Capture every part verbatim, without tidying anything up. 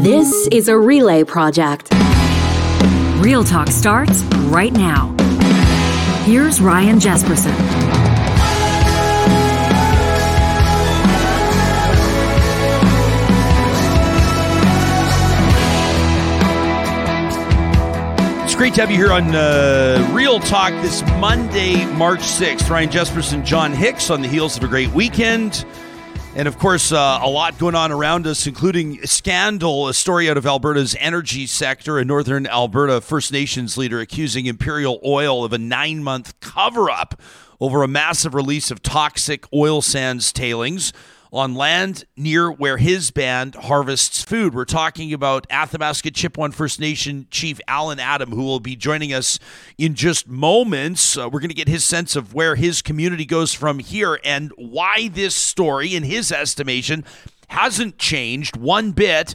This is a relay project. Real Talk starts right now. Here's Ryan Jesperson. It's great to have you here on uh, Real Talk this Monday, March sixth. Ryan Jesperson, John Hicks on the heels of a great weekend. And, of course, uh, a lot going on around us, including scandal, a story out of Alberta's energy sector. A Northern Alberta First Nations leader accusing Imperial Oil of a nine-month cover-up over a massive release of toxic oil sands tailings on land near where his band harvests food. We're talking about Athabasca Chipewyan First Nation Chief Allan Adam, who will be joining us in just moments. Uh, we're going to get his sense of where his community goes from here and why this story, in his estimation, hasn't changed one bit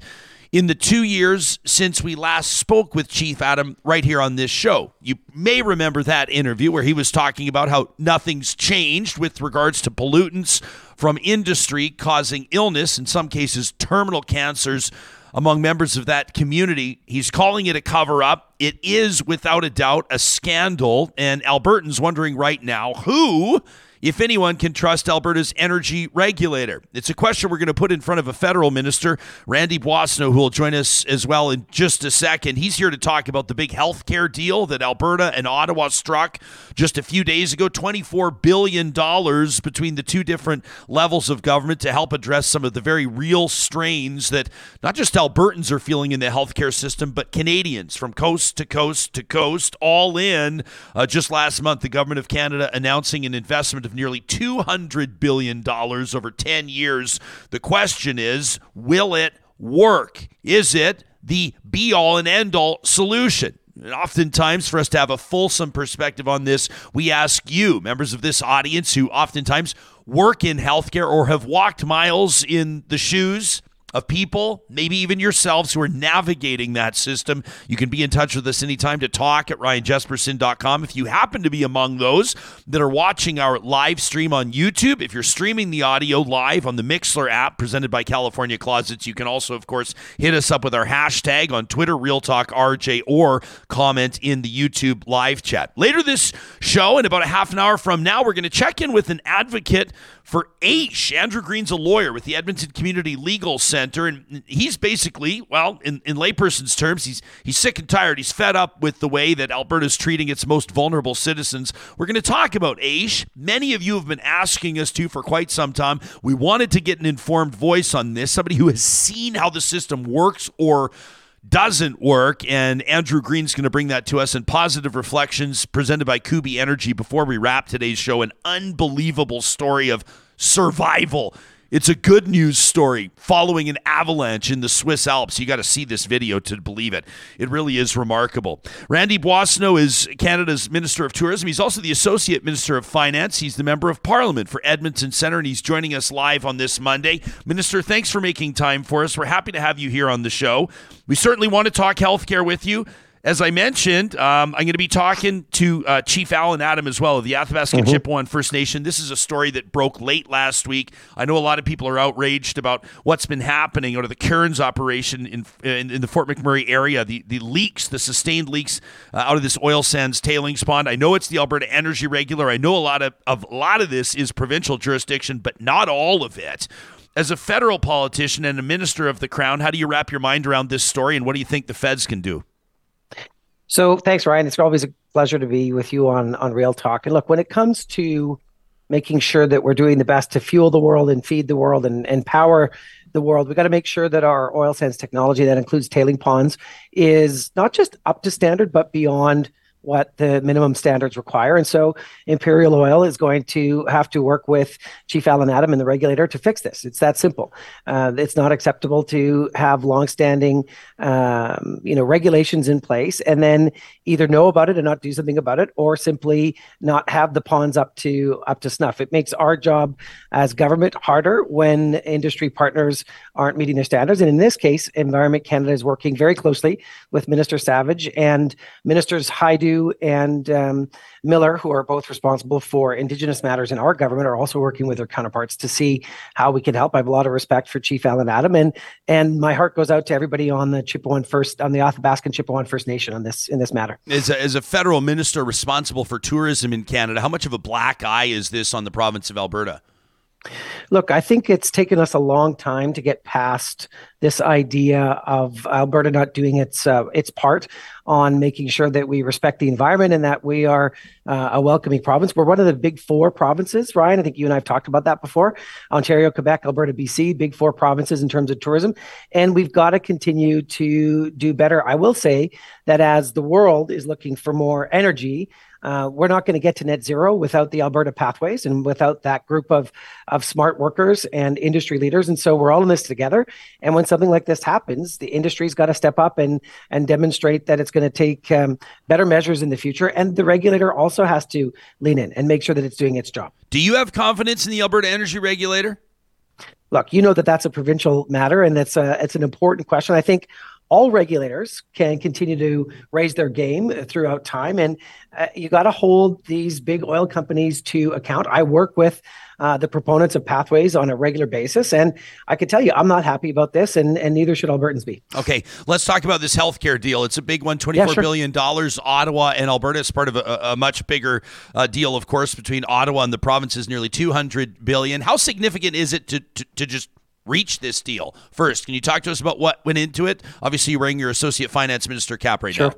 in the two years since we last spoke with Chief Adam right here on this show. You may remember that interview where he was talking about how nothing's changed with regards to pollutants from industry causing illness, in some cases terminal cancers, among members of that community. He's calling it a cover-up. It is, without a doubt, a scandal, and Albertans wondering right now who, if anyone, can trust Alberta's energy regulator. It's a question we're going to put in front of a federal minister, Randy Boissonnault, who will join us as well in just a second. He's here to talk about the big health care deal that Alberta and Ottawa struck just a few days ago, twenty-four billion dollars between the two different levels of government to help address some of the very real strains that not just Albertans are feeling in the health care system, but Canadians from coast to coast to coast, all in. Uh, just last month, the Government of Canada announcing an investment of nearly two hundred billion dollars over ten years. The question is, will it work? Is it the be-all and end-all solution? And oftentimes, for us to have a fulsome perspective on this, we ask you, members of this audience who oftentimes work in healthcare or have walked miles in the shoes of people, maybe even yourselves, who are navigating that system. You can be in touch with us anytime to talk at ryan jesperson dot com. If you happen to be among those that are watching our live stream on YouTube, if you're streaming the audio live on the Mixler app presented by California Closets, you can also, of course, hit us up with our hashtag on Twitter, RealTalkRJ, or comment in the YouTube live chat. Later this show, in about a half an hour from now, we're going to check in with an advocate for AISH. Andrew Green's a lawyer with the Edmonton Community Legal Centre, and he's basically, well, in, in layperson's terms, he's he's sick and tired. He's fed up with the way that Alberta's treating its most vulnerable citizens. We're going to talk about AISH. Many of you have been asking us to for quite some time. We wanted to get an informed voice on this, somebody who has seen how the system works or doesn't work, and Andrew Green's going to bring that to us in Positive Reflections presented by Kubi Energy before we wrap today's show. An unbelievable story of survival. It's a good news story following an avalanche in the Swiss Alps. You got to see this video to believe it. It really is remarkable. Randy Boissonnault is Canada's Minister of Tourism. He's also the Associate Minister of Finance. He's the Member of Parliament for Edmonton Centre, and he's joining us live on this Monday. Minister, thanks for making time for us. We're happy to have you here on the show. We certainly want to talk healthcare with you. As I mentioned, um, I'm going to be talking to uh, Chief Allan Adam as well of the Athabasca mm-hmm. Chipewyan First Nation. This is a story that broke late last week. I know a lot of people are outraged about what's been happening out of the Kearl operation in, in in the Fort McMurray area, the, the leaks, the sustained leaks uh, out of this oil sands tailings pond. I know it's the Alberta Energy Regulator. I know a lot of, of a lot of this is provincial jurisdiction, but not all of it. As a federal politician and a minister of the Crown, how do you wrap your mind around this story, and what do you think the feds can do? So thanks, Ryan. It's always a pleasure to be with you on, on Real Talk. And look, when it comes to making sure that we're doing the best to fuel the world and feed the world and, and power the world, we've got to make sure that our oil sands technology, that includes tailing ponds, is not just up to standard, but beyond what the minimum standards require. And so Imperial Oil is going to have to work with Chief Allan Adam and the regulator to fix this. It's that simple. Uh, it's not acceptable to have longstanding, um, you know, regulations in place and then either know about it and not do something about it, or simply not have the ponds up to up to snuff. It makes our job as government harder when industry partners aren't meeting their standards. And in this case, Environment Canada is working very closely with Minister Savage and Ministers Hajdu Hajdu and um, Miller, who are both responsible for Indigenous matters in our government, are also working with their counterparts to see how we can help. I have a lot of respect for Chief Allan Adam, and and my heart goes out to everybody on the Chipewyan First, on the Athabasca Chipewyan First Nation on this in this matter. As a, as a federal minister responsible for tourism in Canada, how much of a black eye is this on the province of Alberta? Look, I think it's taken us a long time to get past this idea of Alberta not doing its uh, its part on making sure that we respect the environment and that we are uh, a welcoming province. We're one of the big four provinces, Ryan. I think you and I have talked about that before. Ontario, Quebec, Alberta, B C, big four provinces in terms of tourism. And we've got to continue to do better. I will say that as the world is looking for more energy, Uh, we're not going to get to net zero without the Alberta Pathways and without that group of of smart workers and industry leaders. And so we're all in this together. And when something like this happens, the industry's got to step up and and demonstrate that it's going to take um, better measures in the future. And the regulator also has to lean in and make sure that it's doing its job. Do you have confidence in the Alberta Energy Regulator? Look, you know that that's a provincial matter, and that's a, it's an important question. I think all regulators can continue to raise their game throughout time, and uh, you got to hold these big oil companies to account. I work with uh, the proponents of Pathways on a regular basis, and I can tell you I'm not happy about this, and, and neither should Albertans be. Okay, let's talk about this healthcare deal. It's a big one, twenty-four yeah, sure. billion dollars. Ottawa and Alberta is part of a, a much bigger uh, deal, of course, between Ottawa and the provinces, nearly two hundred billion dollars. How significant is it to to, to just reach this deal? First, can you talk to us about what went into it? Obviously, you're wearing your Associate Finance Minister cap right sure. now.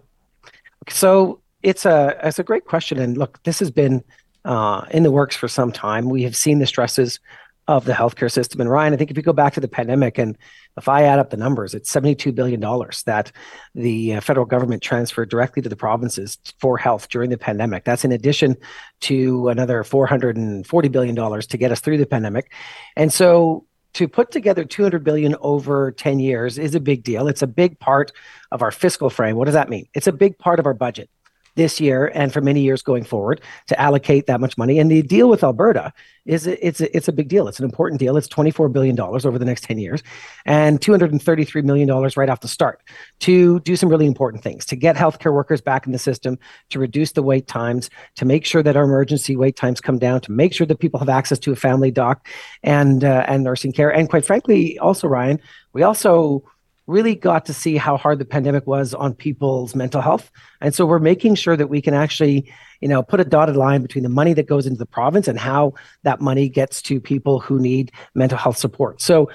So it's a it's a great question. And look, this has been uh, in the works for some time. We have seen the stresses of the healthcare system. And Ryan, I think if you go back to the pandemic, and if I add up the numbers, it's seventy-two billion dollars that the federal government transferred directly to the provinces for health during the pandemic. That's in addition to another four hundred forty billion dollars to get us through the pandemic. And so to put together two hundred billion dollars over ten years is a big deal. It's a big part of our fiscal frame. What does that mean? It's a big part of our budget this year and for many years going forward to allocate that much money. And the deal with Alberta is it's a, it's a big deal. It's an important deal. It's twenty-four billion dollars over the next ten years and two hundred thirty-three million dollars right off the start to do some really important things, to get healthcare workers back in the system, to reduce the wait times, to make sure that our emergency wait times come down, to make sure that people have access to a family doc and uh, and nursing care. And quite frankly, also, Ryan, we also really got to see how hard the pandemic was on people's mental health. And so we're making sure that we can actually, you know, put a dotted line between the money that goes into the province and how that money gets to people who need mental health support. So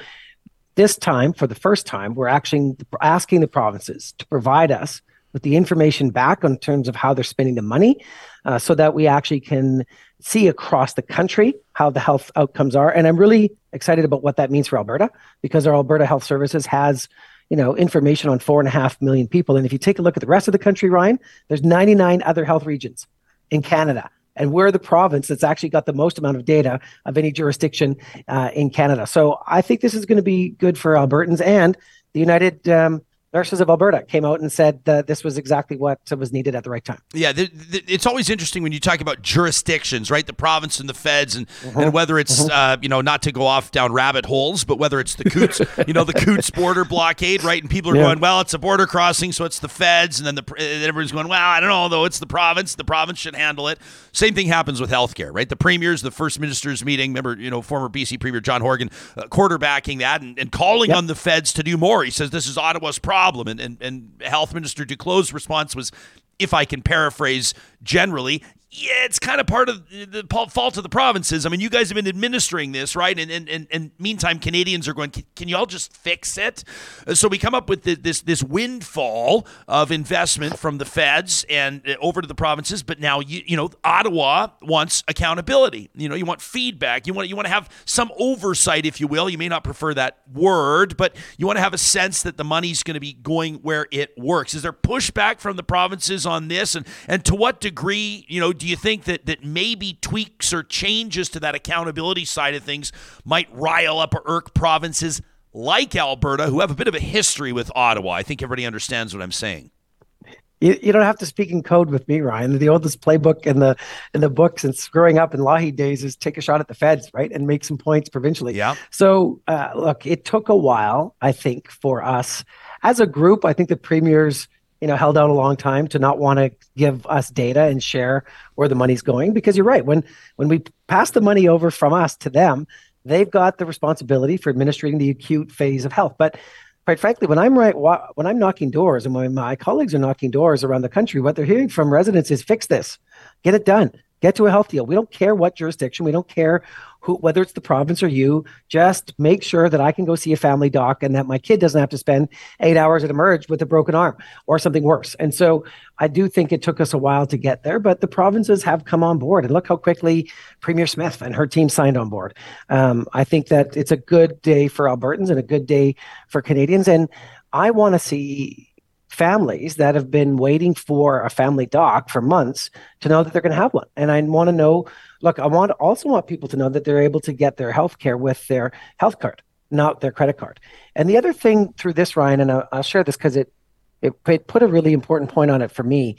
this time, for the first time, we're actually asking the provinces to provide us with the information back in terms of how they're spending the money uh, so that we actually can see across the country how the health outcomes are. And I'm really excited about what that means for Alberta, because our Alberta Health Services has, you know, information on four and a half million people. And if you take a look at the rest of the country, Ryan, there's ninety-nine other health regions in Canada. And we're the province that's actually got the most amount of data of any jurisdiction uh, in Canada. So I think this is going to be good for Albertans. And the United um, Nurses of Alberta came out and said that this was exactly what was needed at the right time. Yeah, the, the, it's always interesting when you talk about jurisdictions, right? The province and the feds, and, mm-hmm. and whether it's, mm-hmm. uh, you know, not to go off down rabbit holes, but whether it's the Coutts, you know, the Coutts border blockade, right? And people are yeah. going, well, it's a border crossing, so it's the feds. And then the, everyone's going, well, I don't know, though, it's the province. The province should handle it. Same thing happens with healthcare, right? The premiers, the first minister's meeting, remember, you know, former B C Premier John Horgan uh, quarterbacking that and, and calling yep. on the feds to do more. He says this is Ottawa's problem. Problem and, and and Health Minister Duclos' response was, if I can paraphrase generally, yeah, it's kind of part of the fault of the provinces. I mean, you guys have been administering this, right? And and and, and meantime, Canadians are going, can, can you all just fix it? So we come up with the, this this windfall of investment from the feds and over to the provinces. But now you you know Ottawa wants accountability. You know, you want feedback. You want you want to have some oversight, if you will. You may not prefer that word, but you want to have a sense that the money's going to be going where it works. Is there pushback from the provinces on this? And and to what degree, you know, do you you think that that maybe tweaks or changes to that accountability side of things might rile up or irk provinces like Alberta, who have a bit of a history with Ottawa? I think everybody understands what I'm saying. You, you don't have to speak in code with me, Ryan. The oldest playbook in the in the book since growing up in Lougheed days is take a shot at the feds, right, and make some points provincially. Yeah. So, uh, look, it took a while, I think, for us as a group. I think the premiers you know, held out a long time to not want to give us data and share where the money's going. Because you're right, when when we pass the money over from us to them, they've got the responsibility for administering the acute phase of health. But quite frankly, when I'm right, when I'm knocking doors and when my colleagues are knocking doors around the country, what they're hearing from residents is fix this, get it done, get to a health deal. We don't care what jurisdiction, we don't care who, whether it's the province or you, just make sure that I can go see a family doc and that my kid doesn't have to spend eight hours at Emerge with a broken arm or something worse. And so I do think it took us a while to get there, but the provinces have come on board. And look how quickly Premier Smith and her team signed on board. Um, I think that it's a good day for Albertans and a good day for Canadians. And I want to see families that have been waiting for a family doc for months to know that they're going to have one. And I want to know, look, I want also want people to know that they're able to get their health care with their health card, not their credit card. And the other thing through this, Ryan, and I'll, I'll share this because it, it it put a really important point on it for me.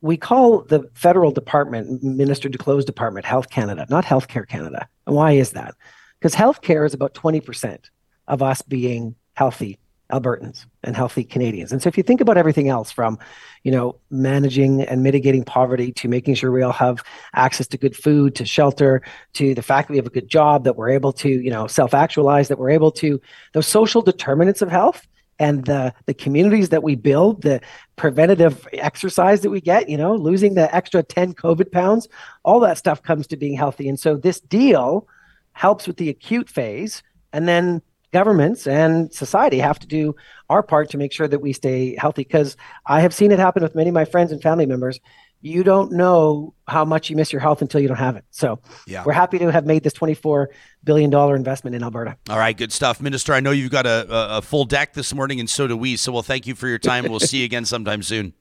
We call the federal department, Minister Duclos' department, Health Canada, not Healthcare Canada. And why is that? Because healthcare is about twenty percent of us being healthy Albertans and healthy Canadians. And so if you think about everything else from, you know, managing and mitigating poverty to making sure we all have access to good food, to shelter, to the fact that we have a good job, that we're able to, you know, self-actualize, that we're able to, those social determinants of health and the, the communities that we build, the preventative exercise that we get, you know, losing the extra ten COVID pounds, all that stuff comes to being healthy. And so this deal helps with the acute phase, and then governments and society have to do our part to make sure that we stay healthy, because I have seen it happen with many of my friends and family members. You don't know how much you miss your health until you don't have it. So yeah. We're happy to have made this twenty-four billion dollars investment in Alberta. All right, good stuff. Minister, I know you've got a, a full deck this morning, and so do we. So we'll thank you for your time. We'll see you again sometime soon.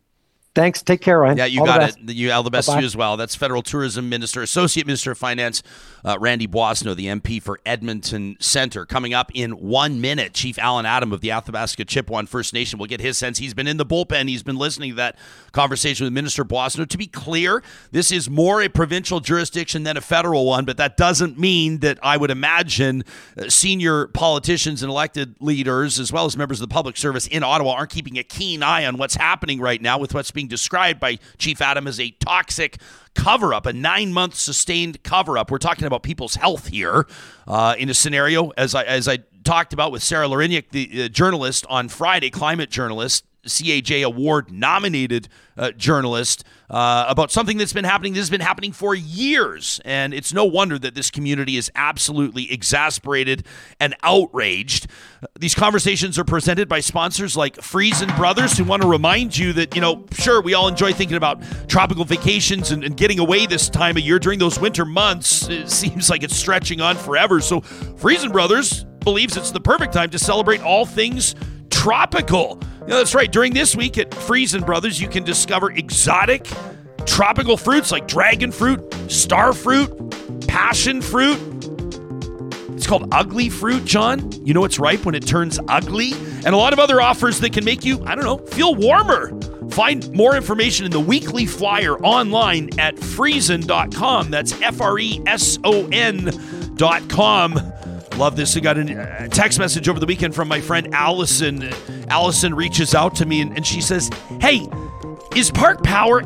Thanks. Take care, Ryan. Yeah, you all got it. You, all the best Bye-bye. to you as well. That's Federal Tourism Minister, Associate Minister of Finance, uh, Randy Boissonnault, the M P for Edmonton Centre. Coming up in one minute, Chief Allan Adam of the Athabasca Chipewyan First Nation will get his sense. He's been in the bullpen. He's been listening to that conversation with Minister Boissonnault. To be clear, this is more a provincial jurisdiction than a federal one, but that doesn't mean that I would imagine uh, senior politicians and elected leaders, as well as members of the public service in Ottawa, aren't keeping a keen eye on what's happening right now with what's being described by Chief Adam as a toxic cover-up, a nine-month sustained cover-up. We're talking about people's health here uh, in a scenario, as I as I talked about with Sarah Loriniuk, the uh, journalist on Friday, climate journalist, C A J Award-nominated uh, journalist, uh, about something that's been happening. This has been happening for years, and it's no wonder that this community is absolutely exasperated and outraged. These conversations are presented by sponsors like Friesen Brothers, who want to remind you that, you know, sure, we all enjoy thinking about tropical vacations and, and getting away this time of year. During those winter months, it seems like it's stretching on forever. So Friesen Brothers believes it's the perfect time to celebrate all things tropical. You know, that's right. During this week at Friesen Brothers, you can discover exotic tropical fruits like dragon fruit, star fruit, passion fruit. It's called ugly fruit, John. You know it's ripe when it turns ugly. And a lot of other offers that can make you, I don't know, feel warmer. Find more information in the weekly flyer online at friesen dot com. That's F R E S O N dot com. Love this. I got a text message over the weekend from my friend Allison. Allison reaches out to me and, and she says, "Hey, is Park Power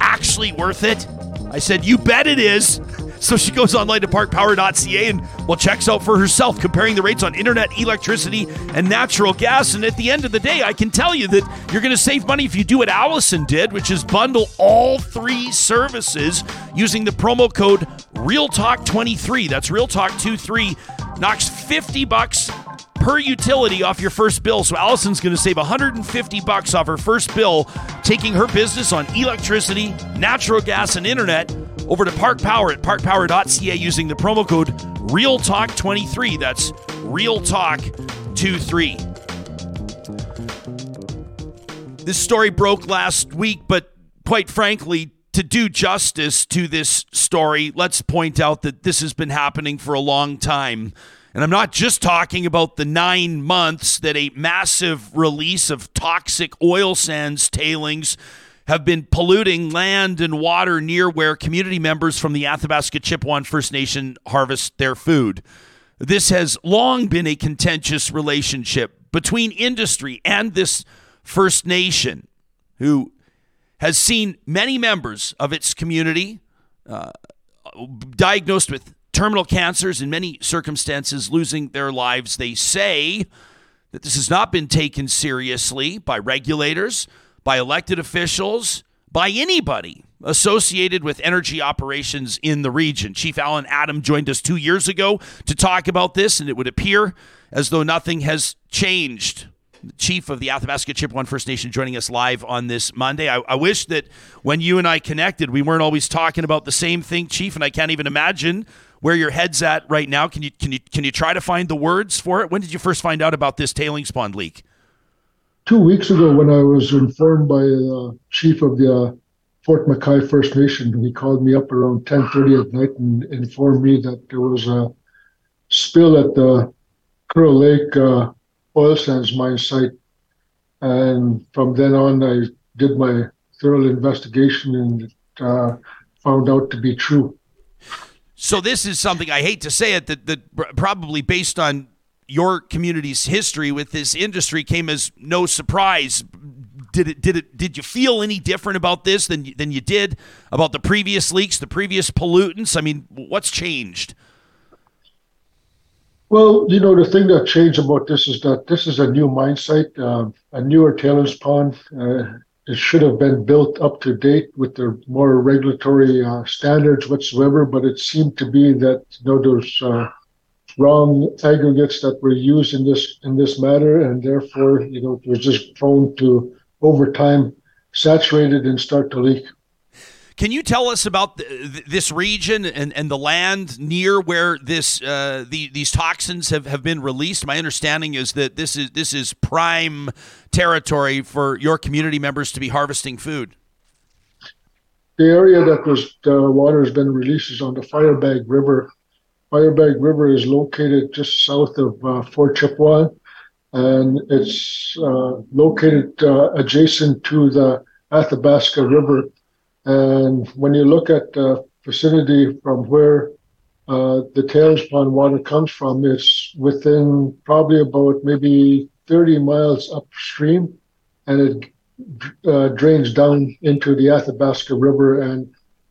actually worth it?" I said, "You bet it is." So she goes online to park power dot c a and, well, checks out for herself, comparing the rates on internet, electricity, and natural gas. And at the end of the day, I can tell you that you're going to save money if you do what Allison did, which is bundle all three services using the promo code real talk twenty-three. That's real talk twenty-three. Knocks fifty bucks per utility off your first bill. So Allison's going to save one hundred fifty bucks off her first bill, taking her business on electricity, natural gas, and internet over to Park Power at park power dot c a using the promo code real talk twenty-three. That's real talk twenty-three. This story broke last week, but quite frankly, to do justice to this story, let's point out that this has been happening for a long time. And I'm not just talking about the nine months that a massive release of toxic oil sands tailings have been polluting land and water near where community members from the Athabasca Chipewyan First Nation harvest their food. This has long been a contentious relationship between industry and this First Nation. who has seen many members of its community uh, diagnosed with terminal cancers, in many circumstances losing their lives. They say that this has not been taken seriously by regulators, by elected officials, by anybody associated with energy operations in the region. Chief Allan Adam joined us two years ago to talk about this, and it would appear as though nothing has changed. The chief of the Athabasca Chipewyan First Nation joining us live on this Monday. I, I wish that when you and I connected, we weren't always talking about the same thing, Chief, and I can't even imagine where your head's at right now. Can you can you, can you try to find the words for it? When did you first find out about this tailings pond leak? Two weeks ago when I was informed by the uh, chief of the uh, Fort McMurray First Nation. He called me up around ten thirty at night and informed me that there was a spill at the Kearl Lake uh, oil sands mine site. And from then on, I did my thorough investigation and it uh, found out to be true. So this is something, I hate to say it, that, that probably based on your community's history with this industry came as no surprise. Did it? Did it? Did you feel any different about this than than you did about the previous leaks, the previous pollutants? I mean, what's changed? Well, you know, the thing that changed about this is that this is a new mine site, uh, a newer tailings pond. Uh, it should have been built up to date with the more regulatory uh, standards whatsoever, but it seemed to be that you know those uh, wrong aggregates that were used in this in this matter, and therefore you know it was just prone to over time, saturated and start to leak. Can you tell us about th- this region and, and the land near where this uh, the, these toxins have, have been released? My understanding is that this is this is prime territory for your community members to be harvesting food. The area that was the water has been released is on the Firebag River. Firebag River is located just south of uh, Fort Chipewyan. And it's uh, located uh, adjacent to the Athabasca River. And when you look at the vicinity from where uh, the tailings pond water comes from, it's within probably about maybe thirty miles upstream, and it uh, drains down into the Athabasca River. And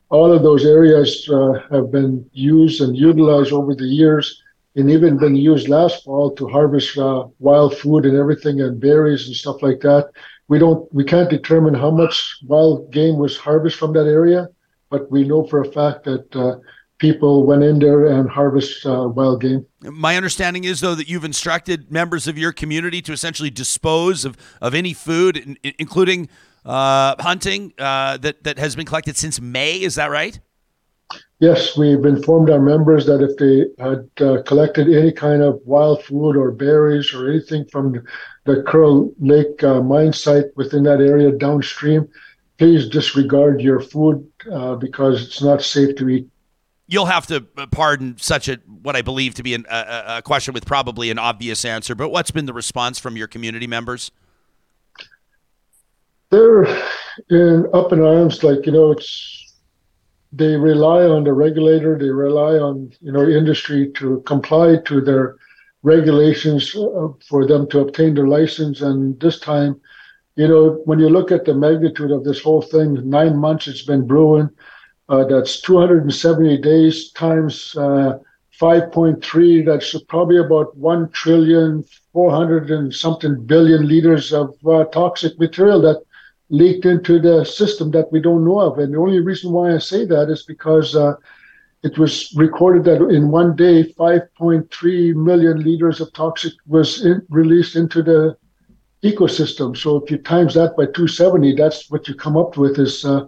all of those areas uh, have been used and utilized over the years, and even been used last fall to harvest uh, wild food and everything and berries and stuff like that. We don't, we can't determine how much wild game was harvested from that area, but we know for a fact that uh, people went in there and harvested uh, wild game. My understanding is, though, that you've instructed members of your community to essentially dispose of, of any food, in, in, including uh, hunting, uh, that, that has been collected since May. Is that right? Yes, we've informed our members that if they had uh, collected any kind of wild food or berries or anything from the Kearl Lake uh, mine site within that area downstream, please disregard your food uh, because it's not safe to eat. You'll have to pardon such a what I believe to be an, a, a question with probably an obvious answer, but what's been the response from your community members? They're in, up in arms, like, you know, it's they rely on the regulator, they rely on, you know, industry to comply to their regulations for them to obtain their license. And this time, you know, when you look at the magnitude of this whole thing, nine months it's been brewing, uh, that's two hundred seventy days times uh, five point three, that's probably about one trillion, four hundred and something billion liters of uh, toxic material that leaked into the system that we don't know of. And the only reason why I say that is because uh, it was recorded that in one day, five point three million liters of toxic was in, released into the ecosystem. So if you times that by two hundred seventy, that's what you come up with is uh,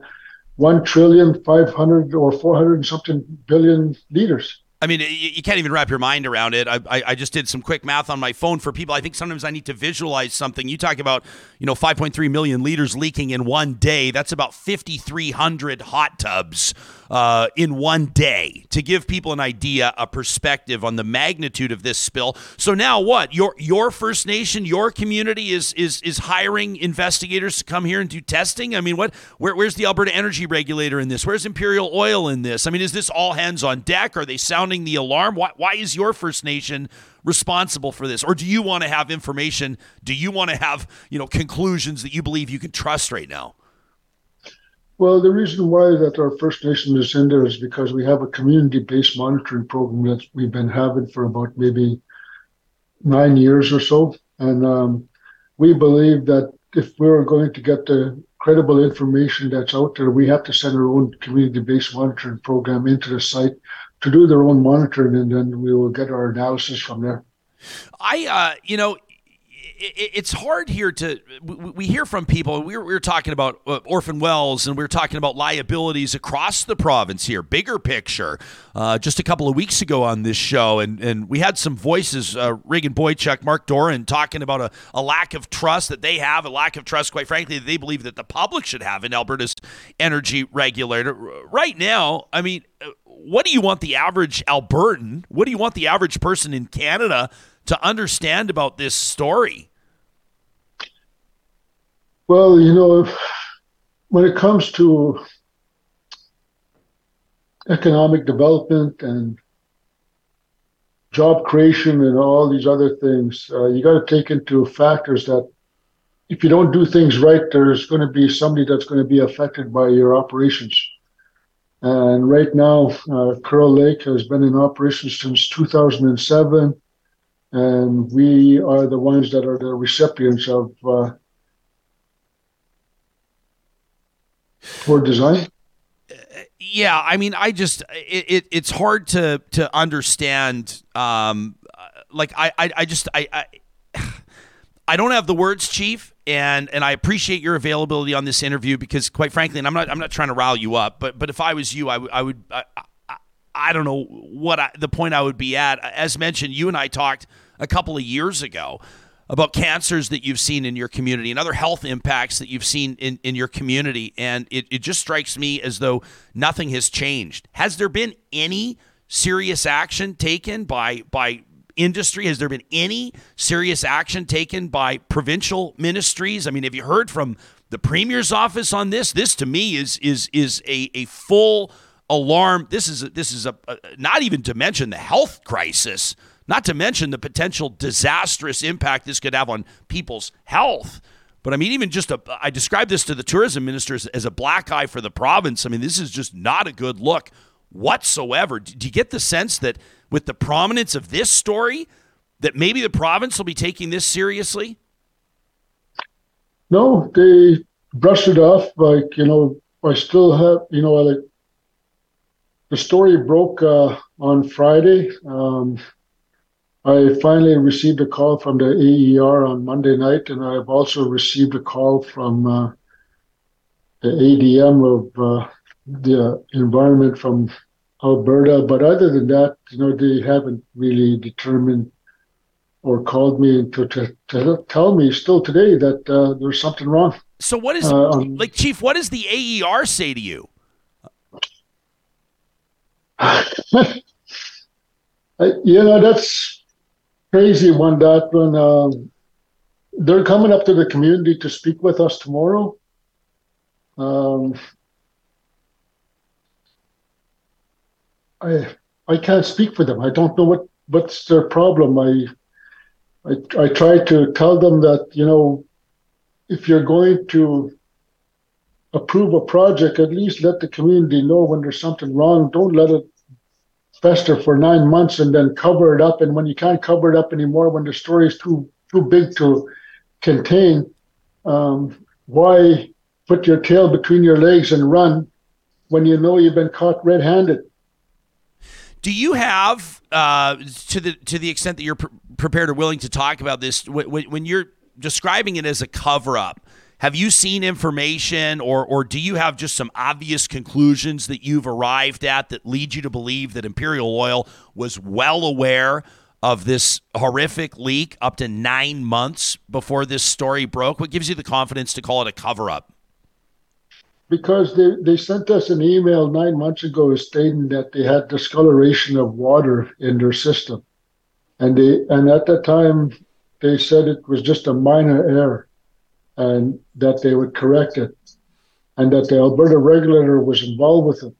one trillion, five hundred or four hundred and something billion liters. I mean, you can't even wrap your mind around it. I, I I just did some quick math on my phone for people. I think sometimes I need to visualize something. You talk about, you know, five point three million liters leaking in one day. That's about five thousand three hundred hot tubs uh, in one day to give people an idea, a perspective on the magnitude of this spill. So now what? Your your First Nation, your community is is is hiring investigators to come here and do testing? I mean, what? Where, where's the Alberta Energy Regulator in this? Where's Imperial Oil in this? I mean, is this all hands on deck? Are they sounding sounding the alarm? Why, why is your First Nation responsible for this? Or do you want to have information? Do you want to have, you know, conclusions that you believe you can trust right now? Well, the reason why that our First Nation is in there is because we have a community-based monitoring program that we've been having for about maybe nine years or so. And um, we believe that if we're going to get the credible information that's out there, we have to send our own community-based monitoring program into the site to do their own monitoring, and then we will get our analysis from there. I, uh, you know... It's hard here to, we hear from people, we were talking about orphan wells and we were talking about liabilities across the province here, bigger picture, uh, just a couple of weeks ago on this show. And, and we had some voices, uh, Reagan Boychuk, Mark Doran, talking about a, a lack of trust that they have, a lack of trust, quite frankly, that they believe that the public should have in Alberta's energy regulator. Right now, I mean, what do you want the average Albertan, what do you want the average person in Canada to understand about this story? Well, you know, when it comes to economic development and job creation and all these other things, uh, you got to take into factors that if you don't do things right, there's going to be somebody that's going to be affected by your operations. And right now, uh, Kearl Lake has been in operation since two thousand seven. And we are the ones that are the recipients of uh, poor design. Yeah, I mean, I just it, it it's hard to to understand. Um, like I, I, I just I, I I don't have the words, Chief, and and I appreciate your availability on this interview because, quite frankly, and I'm not I'm not trying to rile you up, but but if I was you, I, w- I would. I, I don't know what I, the point I would be at. As mentioned, you and I talked a couple of years ago about cancers that you've seen in your community and other health impacts that you've seen in, in your community. And it, it just strikes me as though nothing has changed. Has there been any serious action taken by, by industry? Has there been any serious action taken by provincial ministries? I mean, have you heard from the Premier's office on this? This, to me, is is is a, a full... alarm. This is a, this is a, a not even to mention the health crisis, not to mention the potential disastrous impact this could have on people's health. But I mean, even just a, I described this to the tourism minister as, as a black eye for the province. I mean, this is just not a good look whatsoever. Do, do you get the sense that with the prominence of this story, that maybe the province will be taking this seriously? No, they brushed it off. Like, you know, I still have, you know, I like, the story broke uh, on Friday. Um, I finally received a call from the A E R on Monday night, and I've also received a call from uh, the A D M of uh, the environment from Alberta. But other than that, you know, they haven't really determined or called me to, to, to tell me still today that uh, there's something wrong. So what is, uh, um, like, Chief, what does the A E R say to you? You know, that's crazy one, that one. Um, they're coming up to the community to speak with us tomorrow. Um, I I can't speak for them. I don't know what, what's their problem. I, I, I try to tell them that, you know, if you're going to approve a project, at least let the community know when there's something wrong. Don't let it fester for nine months and then cover it up. And when you can't cover it up anymore, when the story is too too big to contain, um, why put your tail between your legs and run when you know you've been caught red-handed? Do you have, uh, to the to the extent that you're pre- prepared or willing to talk about this, w- w- when you're describing it as a cover-up, have you seen information or or do you have just some obvious conclusions that you've arrived at that lead you to believe that Imperial Oil was well aware of this horrific leak up to nine months before this story broke? What gives you the confidence to call it a cover-up? Because they, they sent us an email nine months ago stating that they had discoloration of water in their system. And they and at that time, they said it was just a minor error, and that they would correct it, and that the Alberta regulator was involved with it.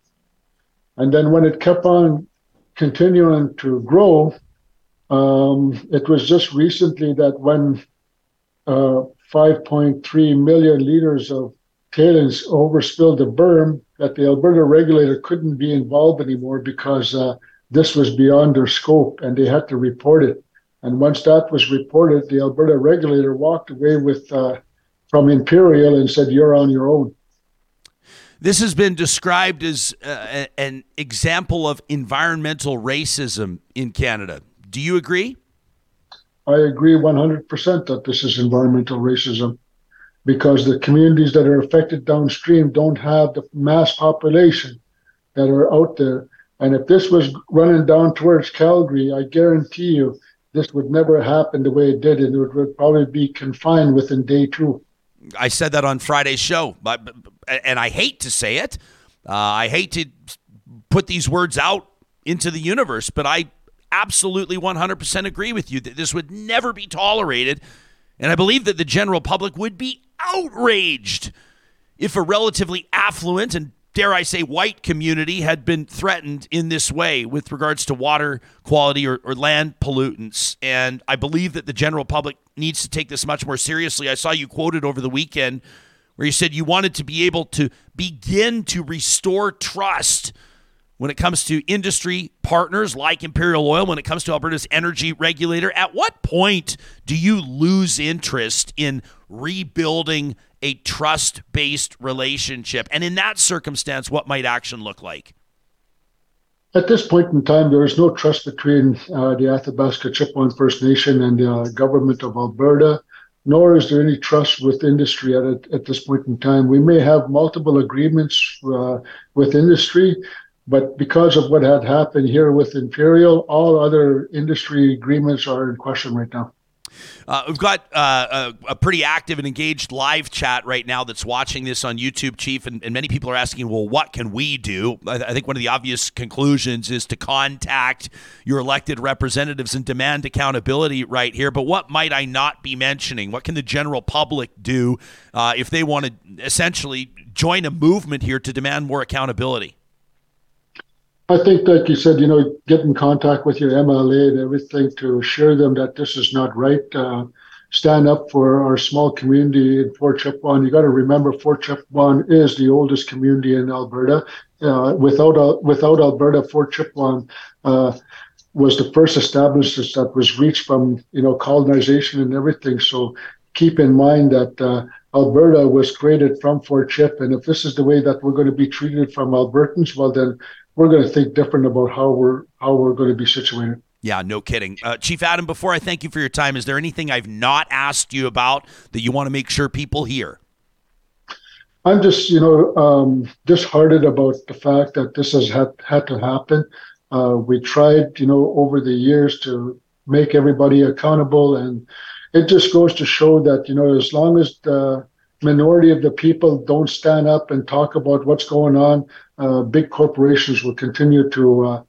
And then when it kept on continuing to grow. Um, it was just recently that when uh, five point three million litres of tailings overspilled the berm, that the Alberta regulator couldn't be involved anymore because uh, this was beyond their scope and they had to report it. And once that was reported, the Alberta regulator walked away with uh, from Imperial and said, "You're on your own." This has been described as uh, an example of environmental racism in Canada. Do you agree? I agree one hundred percent that this is environmental racism, because the communities that are affected downstream don't have the mass population that are out there. And if this was running down towards Calgary, I guarantee you this would never happen the way it did, and it would probably be confined within day two. I said that on Friday's show, but, and I hate to say it. Uh, I hate to put these words out into the universe, but I absolutely one hundred percent agree with you that this would never be tolerated. And I believe that the general public would be outraged if a relatively affluent and, dare I say, white community had been threatened in this way with regards to water quality or, or land pollutants. And I believe that the general public needs to take this much more seriously. I saw you quoted over the weekend where you said you wanted to be able to begin to restore trust when it comes to industry partners like Imperial Oil, when it comes to Alberta's energy regulator. At what point do you lose interest in rebuilding a trust-based relationship? And in that circumstance, what might action look like? At this point in time, there is no trust between uh, the Athabasca Chipewyan First Nation and the uh, government of Alberta, nor is there any trust with industry at, at, at this point in time. We may have multiple agreements uh, with industry, but because of what had happened here with Imperial, all other industry agreements are in question right now. Uh, we've got uh, a, a pretty active and engaged live chat right now that's watching this on YouTube, Chief, and, and many people are asking, well, what can we do? I, th- I think one of the obvious conclusions is to contact your elected representatives and demand accountability right here. But what might I not be mentioning? What can the general public do uh, if they want to essentially join a movement here to demand more accountability? I think, like you said, you know, get in contact with your M L A and everything to assure them that this is not right. Uh, stand up for our small community in Fort Chipewyan. You got to remember, Fort Chipewyan is the oldest community in Alberta. Uh, without uh, without Alberta, Fort Chipewyan uh, was the first establishment that was reached from, you know, colonization and everything. So keep in mind that uh, Alberta was created from Fort Chip, and if this is the way that we're going to be treated from Albertans, well then, we're going to think different about how we're how we're going to be situated. Yeah, no kidding. Uh, Chief Adam, before I thank you for your time, is there anything I've not asked you about that you want to make sure people hear? I'm just, you know, um, disheartened about the fact that this has had, had to happen. Uh, we tried, you know, over the years to make everybody accountable, and it just goes to show that, you know, as long as the minority of the people don't stand up and talk about what's going on, Uh, big corporations will continue to uh,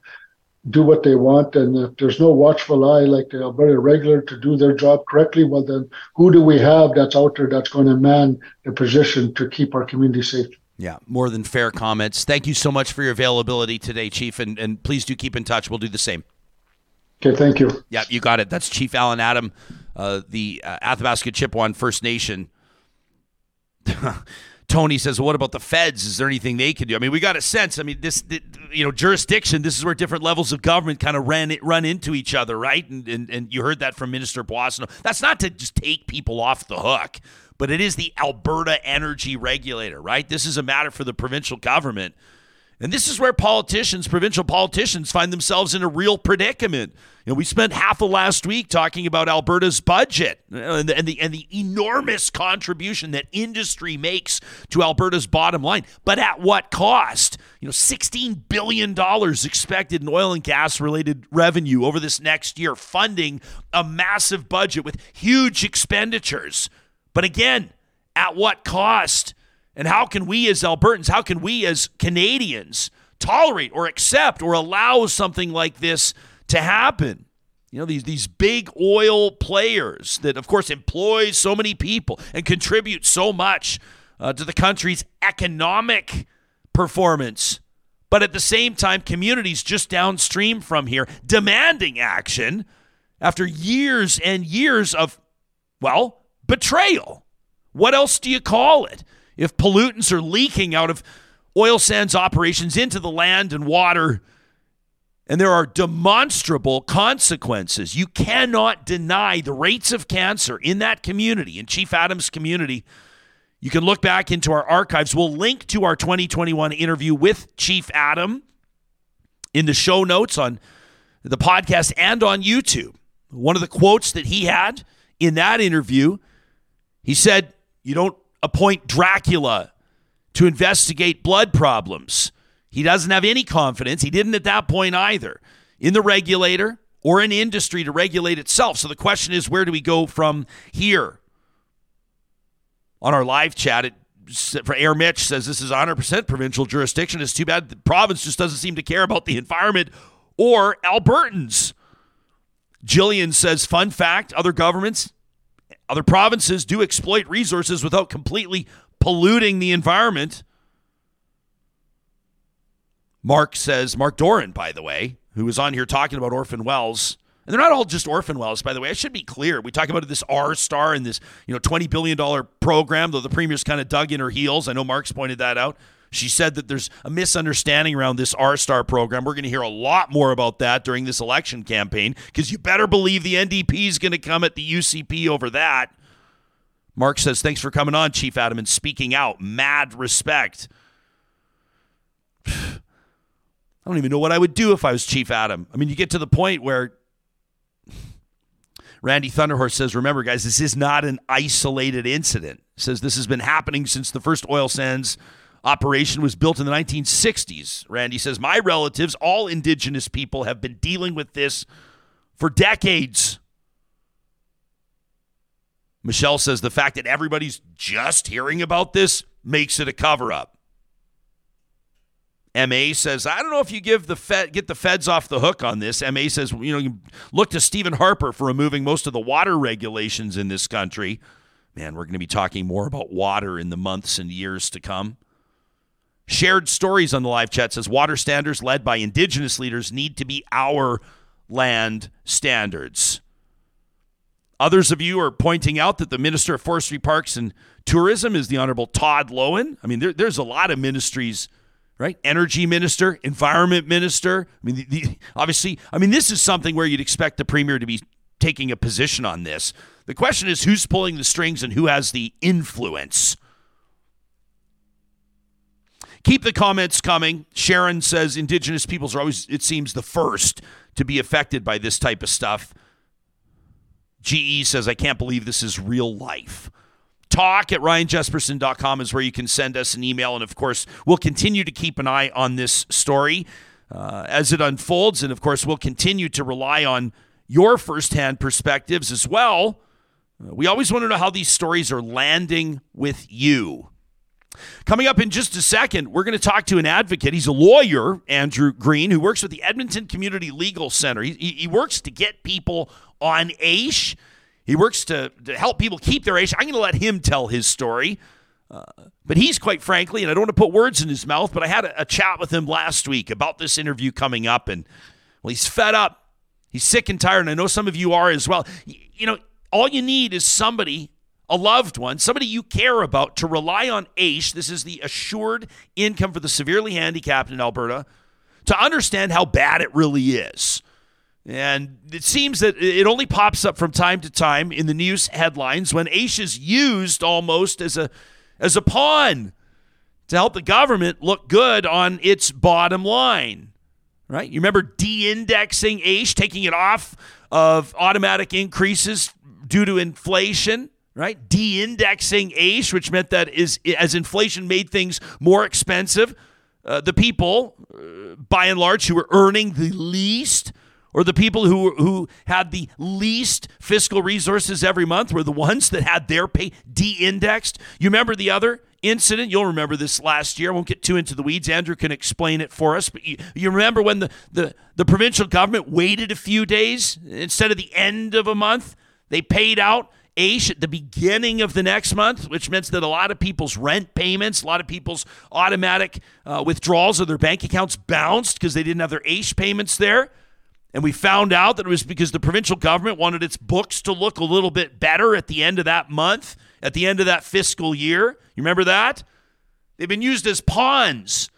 do what they want. And if there's no watchful eye like the Alberta regulator to do their job correctly, well, then who do we have that's out there that's going to man the position to keep our community safe? Yeah, more than fair comments. Thank you so much for your availability today, Chief. And, and please do keep in touch. We'll do the same. Okay, thank you. Yeah, you got it. That's Chief Allan Adam, uh, the uh, Athabasca Chipewyan First Nation. Tony says, well, what about the feds? Is there anything they can do? I mean, we got a sense. I mean, this, you know, jurisdiction, this is where different levels of government kind of ran run into each other, right? And, and and you heard that from Minister Boissonnault. That's not to just take people off the hook, but it is the Alberta Energy Regulator, right? This is a matter for the provincial government. And this is where politicians, provincial politicians, find themselves in a real predicament. You know, we spent half of last week talking about Alberta's budget and the, and the and the enormous contribution that industry makes to Alberta's bottom line. But at what cost? You know, sixteen billion dollars expected in oil and gas-related revenue over this next year, funding a massive budget with huge expenditures. But again, at what cost? And how can we as Albertans, how can we as Canadians tolerate or accept or allow something like this to happen? You know, these, these big oil players that, of course, employ so many people and contribute so much uh, to the country's economic performance. but at the same time, communities just downstream from here demanding action after years and years of, well, betrayal. What else do you call it? If pollutants are leaking out of oil sands operations into the land and water, and there are demonstrable consequences, you cannot deny the rates of cancer in that community, in Chief Adam's community. You can look back into our archives. We'll link to our twenty twenty-one interview with Chief Adam in the show notes on the podcast and on YouTube. One of the quotes that he had in that interview, he said, "You don't appoint Dracula to investigate blood problems." He doesn't have any confidence. He didn't at that point either in the regulator or in industry to regulate itself. So the question is, where do we go from here? On our live chat, it, for Air Mitch says this is one hundred percent provincial jurisdiction. It's too bad the province just doesn't seem to care about the environment or Albertans. Jillian says, fun fact, other governments, other provinces do exploit resources without completely polluting the environment. Mark says, Mark Doran, by the way, who was on here talking about orphan wells. And they're not all just orphan wells, by the way. I should be clear. We talk about this R-Star and this, you know, twenty billion dollars program, though the premier's kind of dug in her heels. I know Mark's pointed that out. She said that there's a misunderstanding around this R-Star program. We're going to hear a lot more about that during this election campaign, because you better believe the N D P is going to come at the U C P over that. Mark says, thanks for coming on, Chief Adam, and speaking out. Mad respect. I don't even know what I would do if I was Chief Adam. I mean, you get to the point where Randy Thunderhorse says, remember, guys, this is not an isolated incident. He says this has been happening since the first oil sands operation was built in the nineteen sixties. Randy says, my relatives, all Indigenous people, have been dealing with this for decades. Michelle says the fact that everybody's just hearing about this makes it a cover-up. M A says, I don't know if you give the Fed, get the feds off the hook on this. M A says, you know, you look to Stephen Harper for removing most of the water regulations in this country. Man, we're going to be talking more about water in the months and years to come. Shared Stories on the live chat says, water standards led by Indigenous leaders need to be our land standards. Others of you are pointing out that the Minister of Forestry, Parks and Tourism is the Honorable Todd Lowen. I mean, there, there's a lot of ministries, right? Energy minister, environment minister. I mean, the, the, obviously, I mean, this is something where you'd expect the premier to be taking a position on this. The question is, who's pulling the strings and who has the influence? Keep the comments coming. Sharon says Indigenous peoples are always, it seems, the first to be affected by this type of stuff. G E says, I can't believe this is real life. Talk at ryan jesperson dot com is where you can send us an email. And, of course, we'll continue to keep an eye on this story uh, as it unfolds. And, of course, we'll continue to rely on your firsthand perspectives as well. Uh, we always want to know how these stories are landing with you. Coming up in just a second, we're going to talk to an advocate. He's a lawyer, Andrew Green, who works with the Edmonton Community Legal Centre. He, he works to get people on AISH. He works to, to help people keep their AISH. I'm going to let him tell his story. Uh, but he's, quite frankly, and I don't want to put words in his mouth, but I had a, a chat with him last week about this interview coming up. And, well, he's fed up. He's sick and tired. And I know some of you are as well. You, you know, all you need is somebody, a loved one, somebody you care about, to rely on AISH. This is the Assured Income for the Severely Handicapped in Alberta, to understand how bad it really is. And it seems that it only pops up from time to time in the news headlines when AISH is used almost as a as a pawn to help the government look good on its bottom line, right? You remember de-indexing AISH, taking it off of automatic increases due to inflation, right? De-indexing AISH, which meant that is as inflation made things more expensive, uh, the people, uh, by and large, who were earning the least, or the people who who had the least fiscal resources every month, were the ones that had their pay de-indexed. You remember the other incident? You'll remember this last year. I won't get too into the weeds. Andrew can explain it for us. But you, you remember when the, the, the provincial government waited a few days instead of the end of a month? They paid out AISH at the beginning of the next month, which meant that a lot of people's rent payments, a lot of people's automatic uh, withdrawals of their bank accounts bounced because they didn't have their AISH payments there. And we found out that it was because the provincial government wanted its books to look a little bit better at the end of that month, at the end of that fiscal year. You remember that? They've been used as pawns.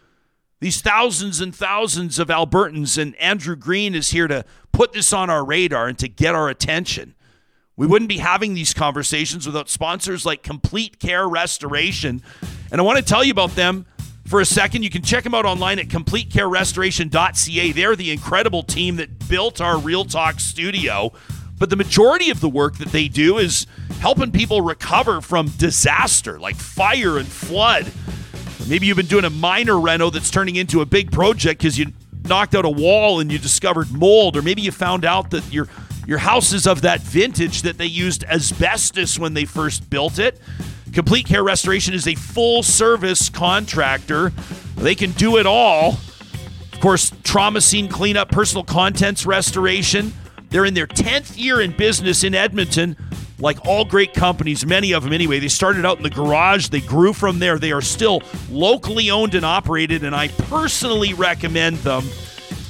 These thousands and thousands of Albertans, and Andrew Green is here to put this on our radar and to get our attention. We wouldn't be having these conversations without sponsors like Complete Care Restoration. And I want to tell you about them for a second. You can check them out online at complete care restoration dot c a. They're the incredible team that built our Real Talk studio. But the majority of the work that they do is helping people recover from disaster like fire and flood. Maybe you've been doing a minor reno that's turning into a big project because you knocked out a wall and you discovered mold. Or maybe you found out that your your house is of that vintage that they used asbestos when they first built it. Complete Care Restoration is a full-service contractor. They can do it all. Of course, trauma scene cleanup, personal contents restoration. They're in their tenth year in business in Edmonton. Like all great companies, many of them anyway, they started out in the garage. They grew from there. They are still locally owned and operated, and I personally recommend them.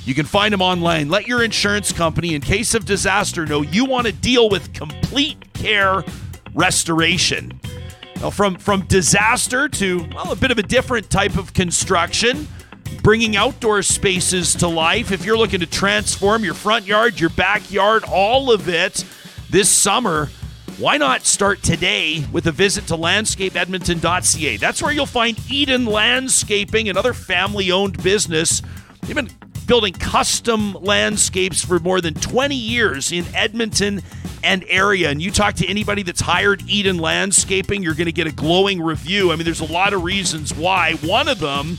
You can find them online. Let your insurance company, in case of disaster, know you want to deal with Complete Care Restoration. Now, from, from disaster to, well, a bit of a different type of construction, bringing outdoor spaces to life. If you're looking to transform your front yard, your backyard, all of it this summer, why not start today with a visit to landscape edmonton dot c a? That's where you'll find Eden Landscaping, another family-owned business. They've been building custom landscapes for more than twenty years in Edmonton and area. And you talk to anybody that's hired Eden Landscaping, you're going to get a glowing review. I mean, there's a lot of reasons why. One of them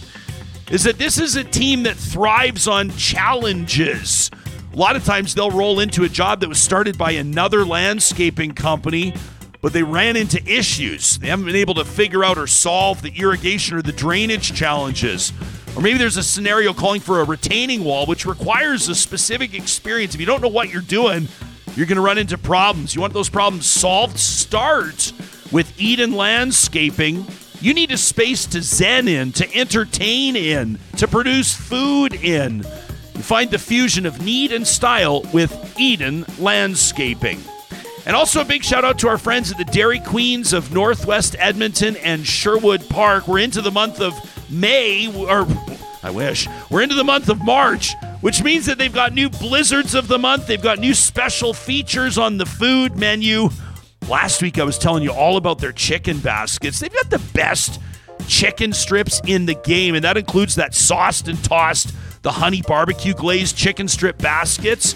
is that this is a team that thrives on challenges. A lot of times they'll roll into a job that was started by another landscaping company, but they ran into issues. They haven't been able to figure out or solve the irrigation or the drainage challenges. Or maybe there's a scenario calling for a retaining wall, which requires a specific experience. If you don't know what you're doing, you're going to run into problems. You want those problems solved? Start with Eden Landscaping. You need a space to zen in, to entertain in, to produce food in. You find the fusion of need and style with Eden Landscaping. And also a big shout out to our friends at the Dairy Queens of Northwest Edmonton and Sherwood Park. We're into the month of May, or I wish, we're into the month of March, which means that they've got new blizzards of the month. They've got new special features on the food menu. Last week I was telling you all about their chicken baskets. They've got the best chicken strips in the game, and that includes that sauced and tossed, the honey barbecue glazed chicken strip baskets.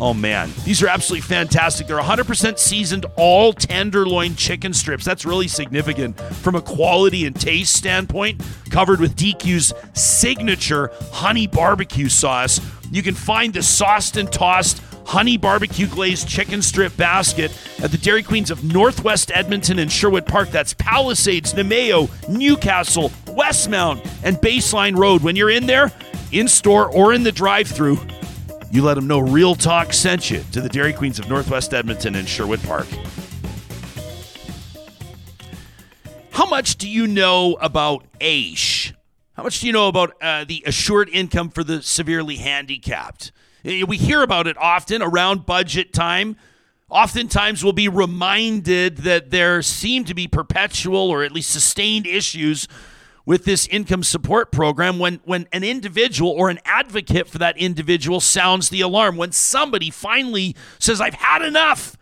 Oh man, these are absolutely fantastic. They're one hundred percent seasoned, all tenderloin chicken strips. That's really significant from a quality and taste standpoint, covered with D Q's signature honey barbecue sauce. You can find the sauced and tossed honey barbecue glazed chicken strip basket at the Dairy Queens of Northwest Edmonton and Sherwood Park. That's Palisades, Nemeo, Newcastle, Westmount, and Baseline Road. When you're in there, in-store or in the drive-thru, you let them know Real Talk sent you to the Dairy Queens of Northwest Edmonton and Sherwood Park. How much do you know about AISH? How much do you know about uh, the assured income for the severely handicapped? We hear about it often around budget time. Oftentimes we'll be reminded that there seem to be perpetual or at least sustained issues with this income support program when, when an individual or an advocate for that individual sounds the alarm, when somebody finally says, I've had enough,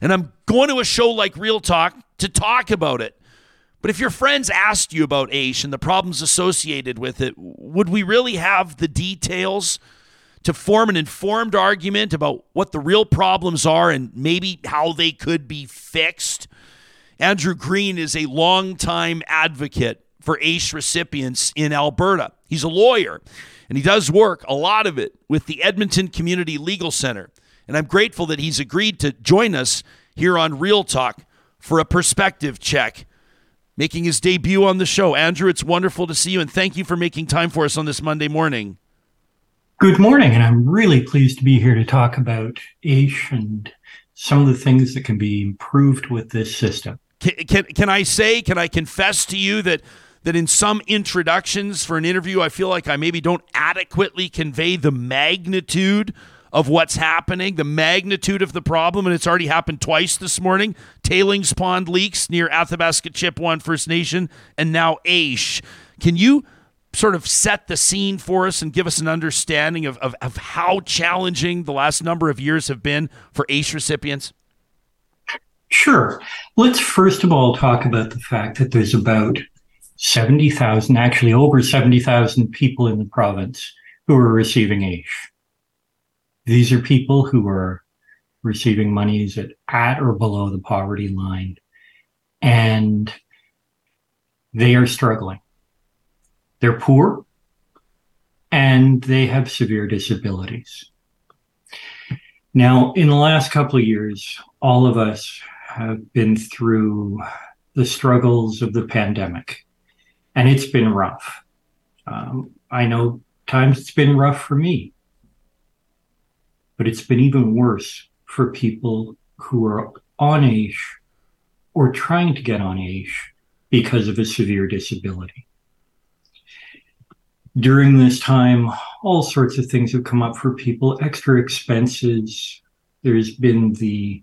and I'm going to a show like Real Talk to talk about it. But if your friends asked you about AISH and the problems associated with it, would we really have the details to form an informed argument about what the real problems are and maybe how they could be fixed? Andrew Green is a longtime advocate for AISH recipients in Alberta. He's a lawyer, and he does work, a lot of it, with the Edmonton Community Legal Centre. And I'm grateful that he's agreed to join us here on Real Talk for a perspective check, making his debut on the show. Andrew, it's wonderful to see you, and thank you for making time for us on this Monday morning. Good morning, and I'm really pleased to be here to talk about AISH and some of the things that can be improved with this system. Can, can, can I say, can I confess to you that that in some introductions for an interview, I feel like I maybe don't adequately convey the magnitude of what's happening, the magnitude of the problem, and it's already happened twice this morning. Tailings pond leaks near Athabasca Chipewyan First Nation and now AISH. Can you sort of set the scene for us and give us an understanding of, of, of how challenging the last number of years have been for AISH recipients? Sure. Let's first of all talk about the fact that there's about seventy thousand, actually over seventy thousand people in the province who are receiving AISH. These are people who are receiving monies at, at or below the poverty line, and they are struggling. They're poor, and they have severe disabilities. Now, in the last couple of years, all of us have been through the struggles of the pandemic, and it's been rough. Um, I know times it's been rough for me, but it's been even worse for people who are on AISH or trying to get on AISH because of a severe disability. During this time, all sorts of things have come up for people, extra expenses. There's been the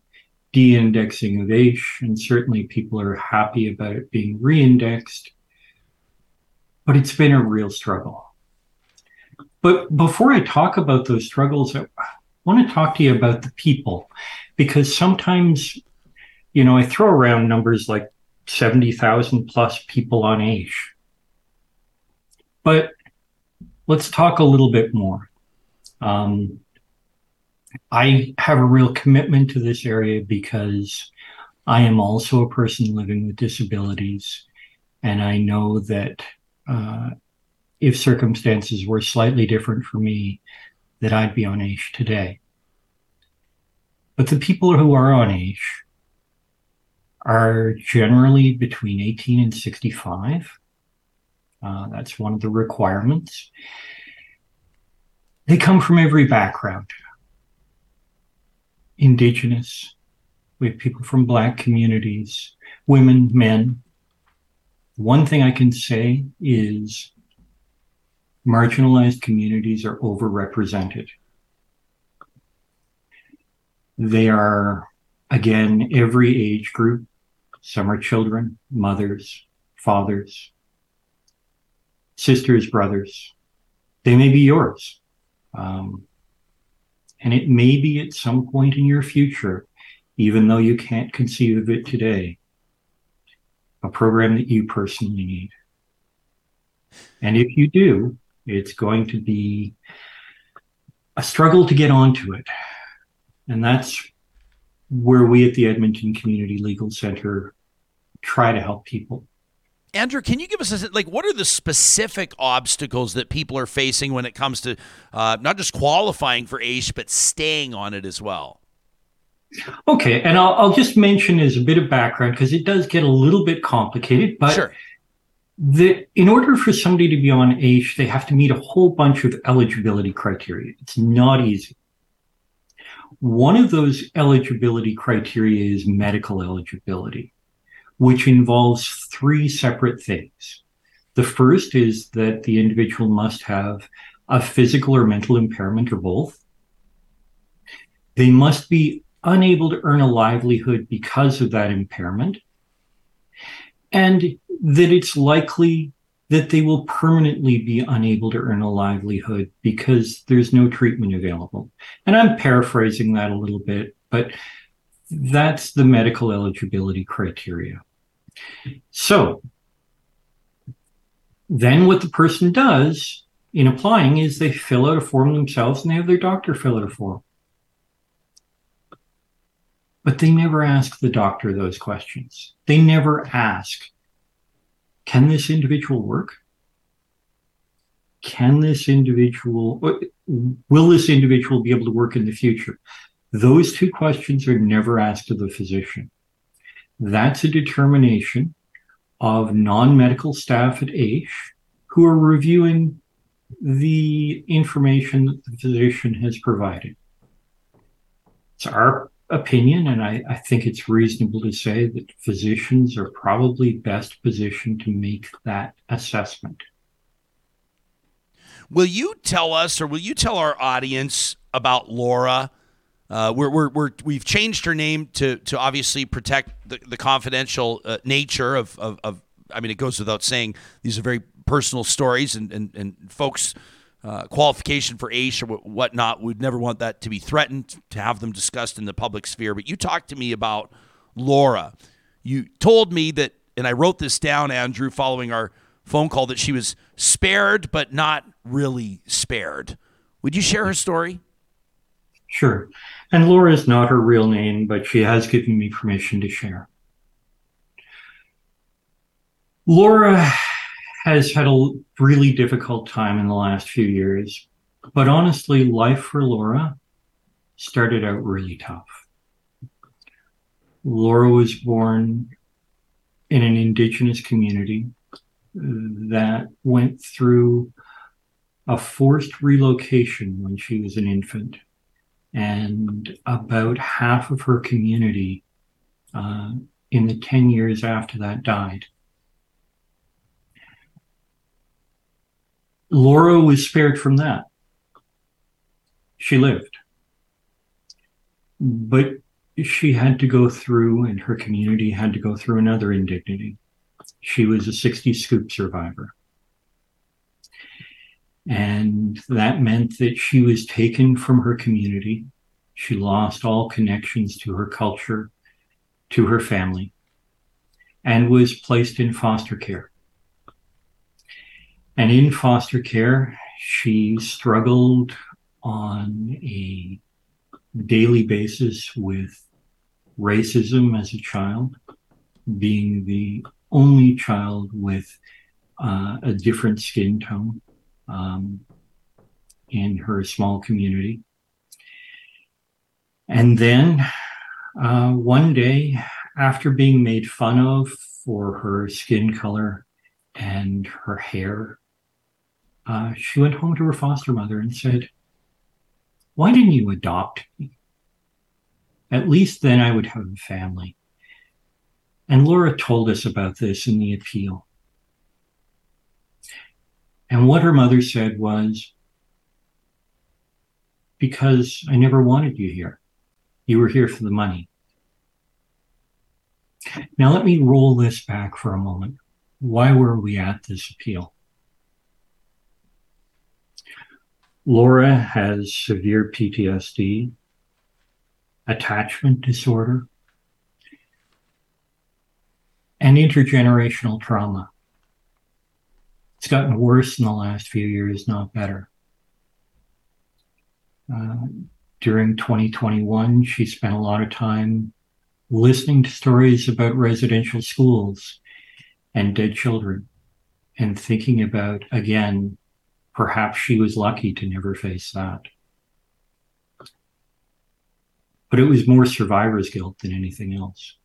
de-indexing of AISH, and certainly people are happy about it being re-indexed. But it's been a real struggle. But before I talk about those struggles, I want to talk to you about the people, because sometimes, you know, I throw around numbers like seventy thousand plus people on AISH. But let's talk a little bit more. Um, I have a real commitment to this area because I am also a person living with disabilities. And I know that uh, if circumstances were slightly different for me, that I'd be on AISH today. But the people who are on AISH are generally between eighteen and sixty-five. Uh, that's one of the requirements. They come from every background. Indigenous, we have people from Black communities, women, men. One thing I can say is marginalized communities are overrepresented. They are, again, every age group. Some are children, mothers, fathers, sisters, brothers. They may be yours. Um, and it may be at some point in your future, even though you can't conceive of it today, a program that you personally need. And if you do, it's going to be a struggle to get onto it. And that's where we at the Edmonton Community Legal Centre try to help people. Andrew, can you give us a, like, what are the specific obstacles that people are facing when it comes to uh, not just qualifying for AISH, but staying on it as well? Okay, and I'll, I'll just mention as a bit of background, because it does get a little bit complicated, but sure. the, in order for somebody to be on AISH, they have to meet a whole bunch of eligibility criteria. It's not easy. One of those eligibility criteria is medical eligibility, which involves three separate things. The first is that the individual must have a physical or mental impairment or both. They must be unable to earn a livelihood because of that impairment, and that it's likely that they will permanently be unable to earn a livelihood because there's no treatment available. And I'm paraphrasing that a little bit, but that's the medical eligibility criteria. So then what the person does in applying is they fill out a form themselves and they have their doctor fill out a form. But they never ask the doctor those questions. They never ask, can this individual work? Can this individual, will this individual be able to work in the future? Those two questions are never asked of the physician. That's a determination of non-medical staff at AISH who are reviewing the information that the physician has provided. It's our opinion, and I, I think it's reasonable to say that physicians are probably best positioned to make that assessment. Will you tell us, or will you tell our audience about Laura? Uh, we're, we're, we're, we've changed her name to to obviously protect the, the confidential uh, nature of, of, of, I mean, it goes without saying, these are very personal stories, and, and, and folks' uh, qualification for AISH or whatnot, we'd never want that to be threatened, to have them discussed in the public sphere. But you talked to me about Laura. You told me that, and I wrote this down, Andrew, following our phone call, that she was spared but not really spared. Would you share her story? Sure. And Laura is not her real name, but she has given me permission to share. Laura has had a really difficult time in the last few years, but honestly, life for Laura started out really tough. Laura was born in an Indigenous community that went through a forced relocation when she was an infant. And about half of her community uh, in the ten years after that died. Laura was spared from that. She lived. But she had to go through, and her community had to go through, another indignity. She was a Sixties Scoop survivor. And that meant that she was taken from her community. She lost all connections to her culture, to her family, and was placed in foster care. And in foster care, she struggled on a daily basis with racism as a child, being the only child with uh, a different skin tone. Um, in her small community. And then uh, one day, after being made fun of for her skin color and her hair, uh, she went home to her foster mother and said, "Why didn't you adopt me? At least then I would have a family." And Laura told us about this in the appeal. And what her mother said was, "Because I never wanted you here. You were here for the money." Now let me roll this back for a moment. Why were we at this appeal? Laura has severe P T S D, attachment disorder, and intergenerational trauma. It's gotten worse in the last few years, not better. Uh, during twenty twenty-one, she spent a lot of time listening to stories about residential schools and dead children, and thinking about, again, perhaps she was lucky to never face that. But it was more survivor's guilt than anything else.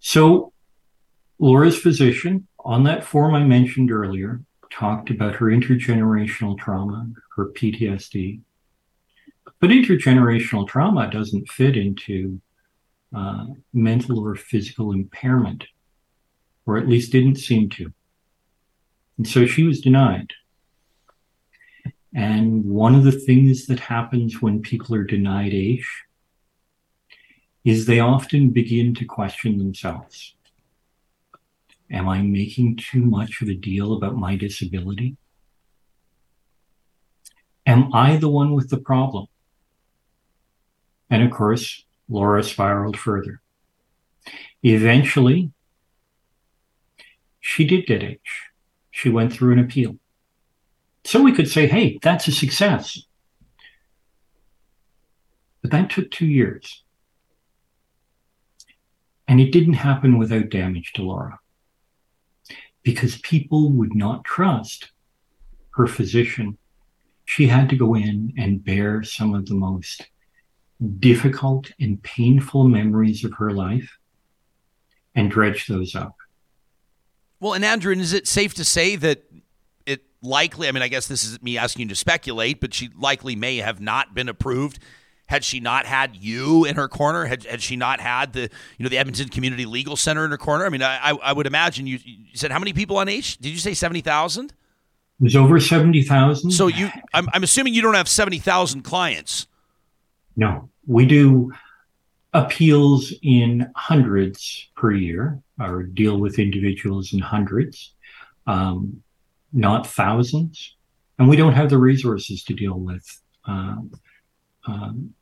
So Laura's physician, on that form I mentioned earlier, talked about her intergenerational trauma, her P T S D. But intergenerational trauma doesn't fit into uh, mental or physical impairment, or at least didn't seem to. And so she was denied. And one of the things that happens when people are denied AISH is they often begin to question themselves. Am I making too much of a deal about my disability? Am I the one with the problem? And of course, Laura spiraled further. Eventually, she did get AISH. She went through an appeal. So we could say, hey, that's a success. But that took two years. And it didn't happen without damage to Laura, because people would not trust her physician. She had to go in and bear some of the most difficult and painful memories of her life and dredge those up. Well, and Andrew, is it safe to say that it likely, I mean, I guess this is me asking you to speculate, but she likely may have not been approved Had she not had you in her corner, had had she not had the you know the Edmonton Community Legal Centre in her corner, I mean, I I would imagine you, you said how many people on AISH? Did you say seventy thousand? There's over seventy thousand. So you, I'm I'm assuming you don't have seventy thousand clients. No, we do appeals in hundreds per year, or deal with individuals in hundreds, um, not thousands, and we don't have the resources to deal with Um, Um,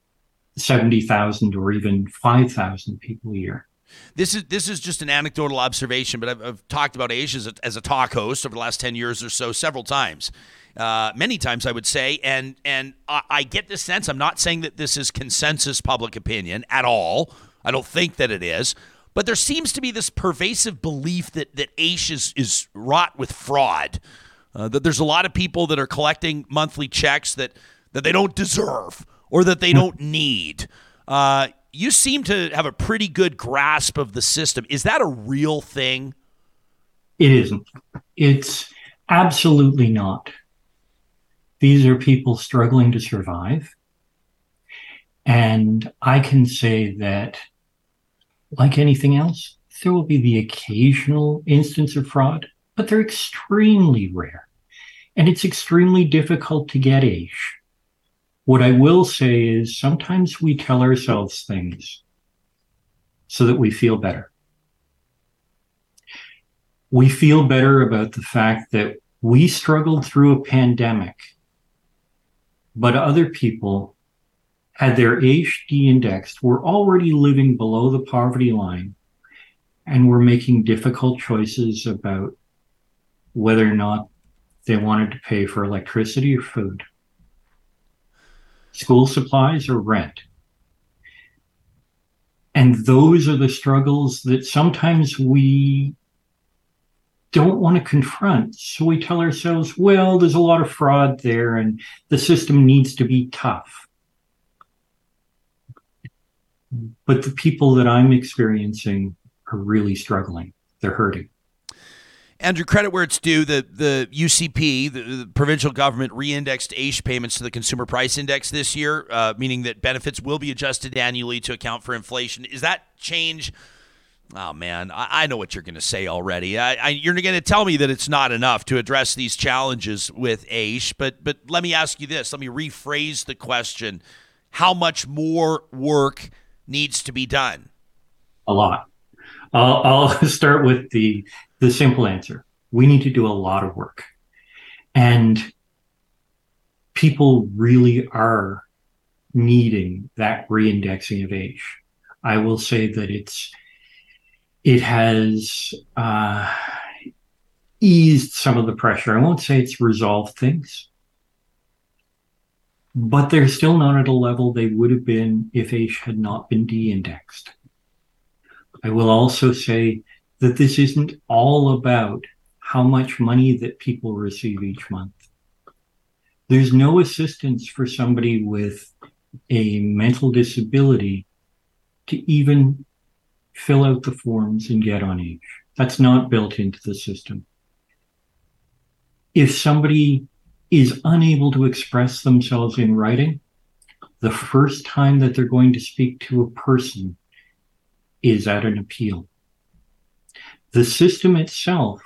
seventy thousand or even five thousand people a year. This is this is just an anecdotal observation, but I've, I've talked about AISH as a, as a talk host over the last ten years or so several times, uh, many times I would say, and, and I, I get this sense, I'm not saying that this is consensus public opinion at all, I don't think that it is, but there seems to be this pervasive belief that, that AISH is, is wrought with fraud, uh, that there's a lot of people that are collecting monthly checks that, that they don't deserve, or that they don't need. Uh, you seem to have a pretty good grasp of the system. Is that a real thing? It isn't. It's absolutely not. These are people struggling to survive. And I can say that, like anything else, there will be the occasional instance of fraud, but they're extremely rare. And it's extremely difficult to get AISH. What I will say is sometimes we tell ourselves things so that we feel better. We feel better about the fact that we struggled through a pandemic, but other people had their AISH de-indexed, were already living below the poverty line, and were making difficult choices about whether or not they wanted to pay for electricity or food, school supplies or rent. And those are the struggles that sometimes we don't want to confront. So we tell ourselves, well, there's a lot of fraud there and the system needs to be tough. But the people that I'm experiencing are really struggling. They're hurting. Andrew, credit where it's due, the, the U C P, the, the provincial government, re-indexed AISH payments to the Consumer Price Index this year, uh, meaning that benefits will be adjusted annually to account for inflation. Is that change? Oh, man, I, I know what you're going to say already. I, I, you're going to tell me that it's not enough to address these challenges with AISH, but, but let me ask you this. Let me rephrase the question. How much more work needs to be done? A lot. I'll, I'll start with the the simple answer. We need to do a lot of work. And people really are needing that reindexing of AISH. I will say that it's it has uh, eased some of the pressure. I won't say it's resolved things, but they're still not at a level they would have been if AISH had not been de-indexed. I will also say that this isn't all about how much money that people receive each month. There's no assistance for somebody with a mental disability to even fill out the forms and get on AISH. That's not built into the system. If somebody is unable to express themselves in writing, the first time that they're going to speak to a person is at an appeal. The system itself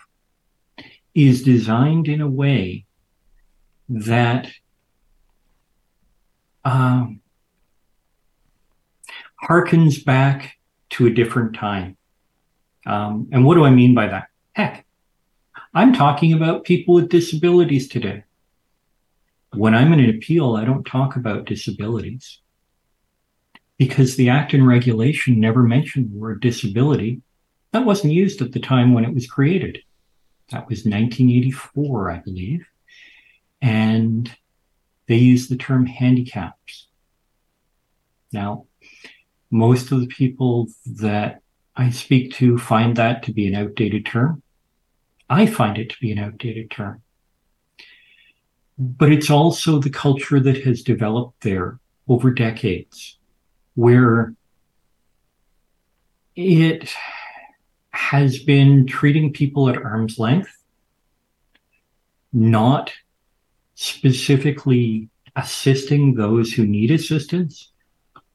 is designed in a way that um, harkens back to a different time. Um, and what do I mean by that? Heck, I'm talking about people with disabilities today. When I'm in an appeal, I don't talk about disabilities, because the Act and regulation never mentioned the word disability. That wasn't used at the time when it was created. That was nineteen eighty-four, I believe. And they used the term handicaps. Now, most of the people that I speak to find that to be an outdated term. I find it to be an outdated term. But it's also the culture that has developed there over decades, where it has been treating people at arm's length, not specifically assisting those who need assistance,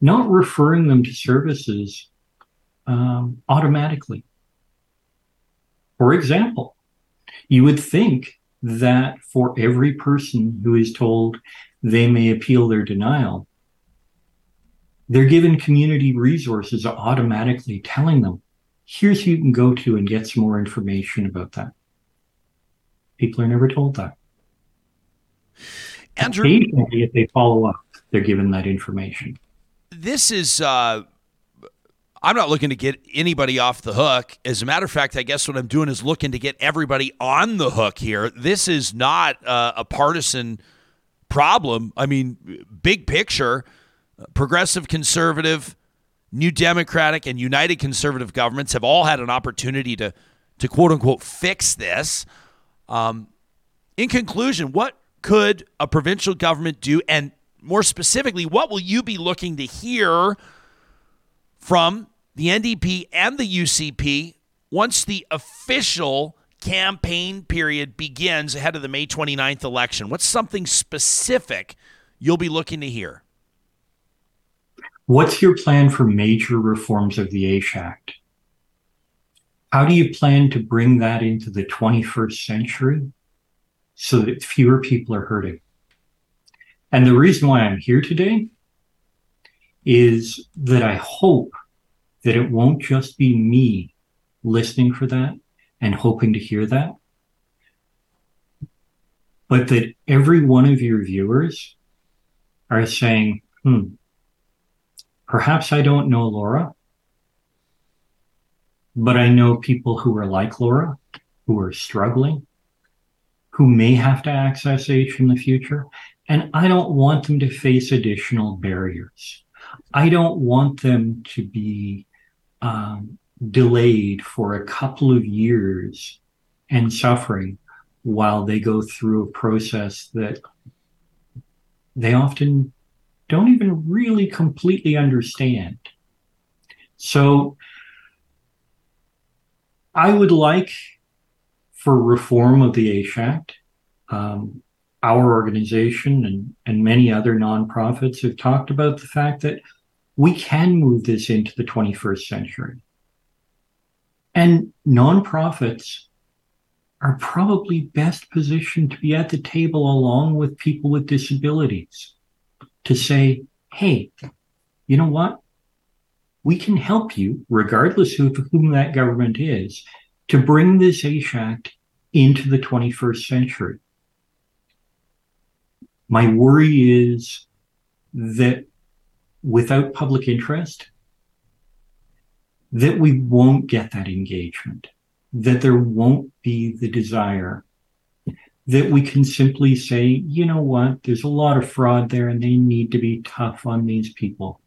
not referring them to services um, automatically. For example, you would think that for every person who is told they may appeal their denial, they're given community resources automatically telling them, here's who you can go to and get some more information about that. People are never told that. Andrew, occasionally, if they follow up, they're given that information. This is, uh, I'm not looking to get anybody off the hook. As a matter of fact, I guess what I'm doing is looking to get everybody on the hook here. This is not uh, a partisan problem. I mean, big picture, progressive conservative, New Democratic, and United Conservative governments have all had an opportunity to, to quote unquote, fix this. Um, in conclusion, what could a provincial government do? And more specifically, what will you be looking to hear from the N D P and the U C P once the official campaign period begins ahead of the May twenty-ninth election? What's something specific you'll be looking to hear? What's your plan for major reforms of the AISH Act? How do you plan to bring that into the twenty-first century so that fewer people are hurting? And the reason why I'm here today is that I hope that it won't just be me listening for that and hoping to hear that, but that every one of your viewers are saying, hmm, perhaps I don't know Laura, but I know people who are like Laura, who are struggling, who may have to access AISH in the future, and I don't want them to face additional barriers. I don't want them to be um, delayed for a couple of years and suffering while they go through a process that they often don't even really completely understand. So I would like for reform of the AISH Act. Um, our organization and, and many other nonprofits have talked about the fact that we can move this into the twenty-first century. And nonprofits are probably best positioned to be at the table along with people with disabilities to say, hey, you know what? We can help you, regardless of whom that government is, to bring this AISH Act into the twenty-first century. My worry is that without public interest, that we won't get that engagement, that there won't be the desire, that we can simply say, you know what, there's a lot of fraud there and they need to be tough on these people.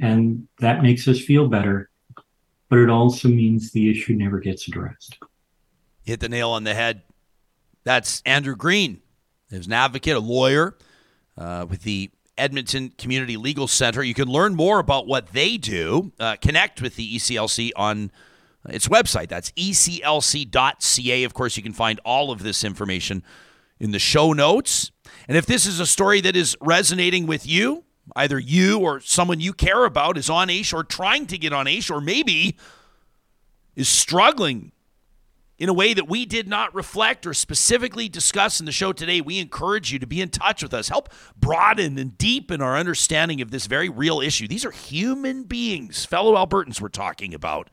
And that makes us feel better, but it also means the issue never gets addressed. Hit the nail on the head. That's Andrew Green. There's an advocate, a lawyer uh, with the Edmonton Community Legal Centre. You can learn more about what they do. Uh, connect with the E C L C on its website. That's E C L C dot C A. Of course, you can find all of this information in the show notes. And if this is a story that is resonating with you, either you or someone you care about is on AISH or trying to get on AISH or maybe is struggling in a way that we did not reflect or specifically discuss in the show today, we encourage you to be in touch with us. Help broaden and deepen our understanding of this very real issue. These are human beings, fellow Albertans we're talking about.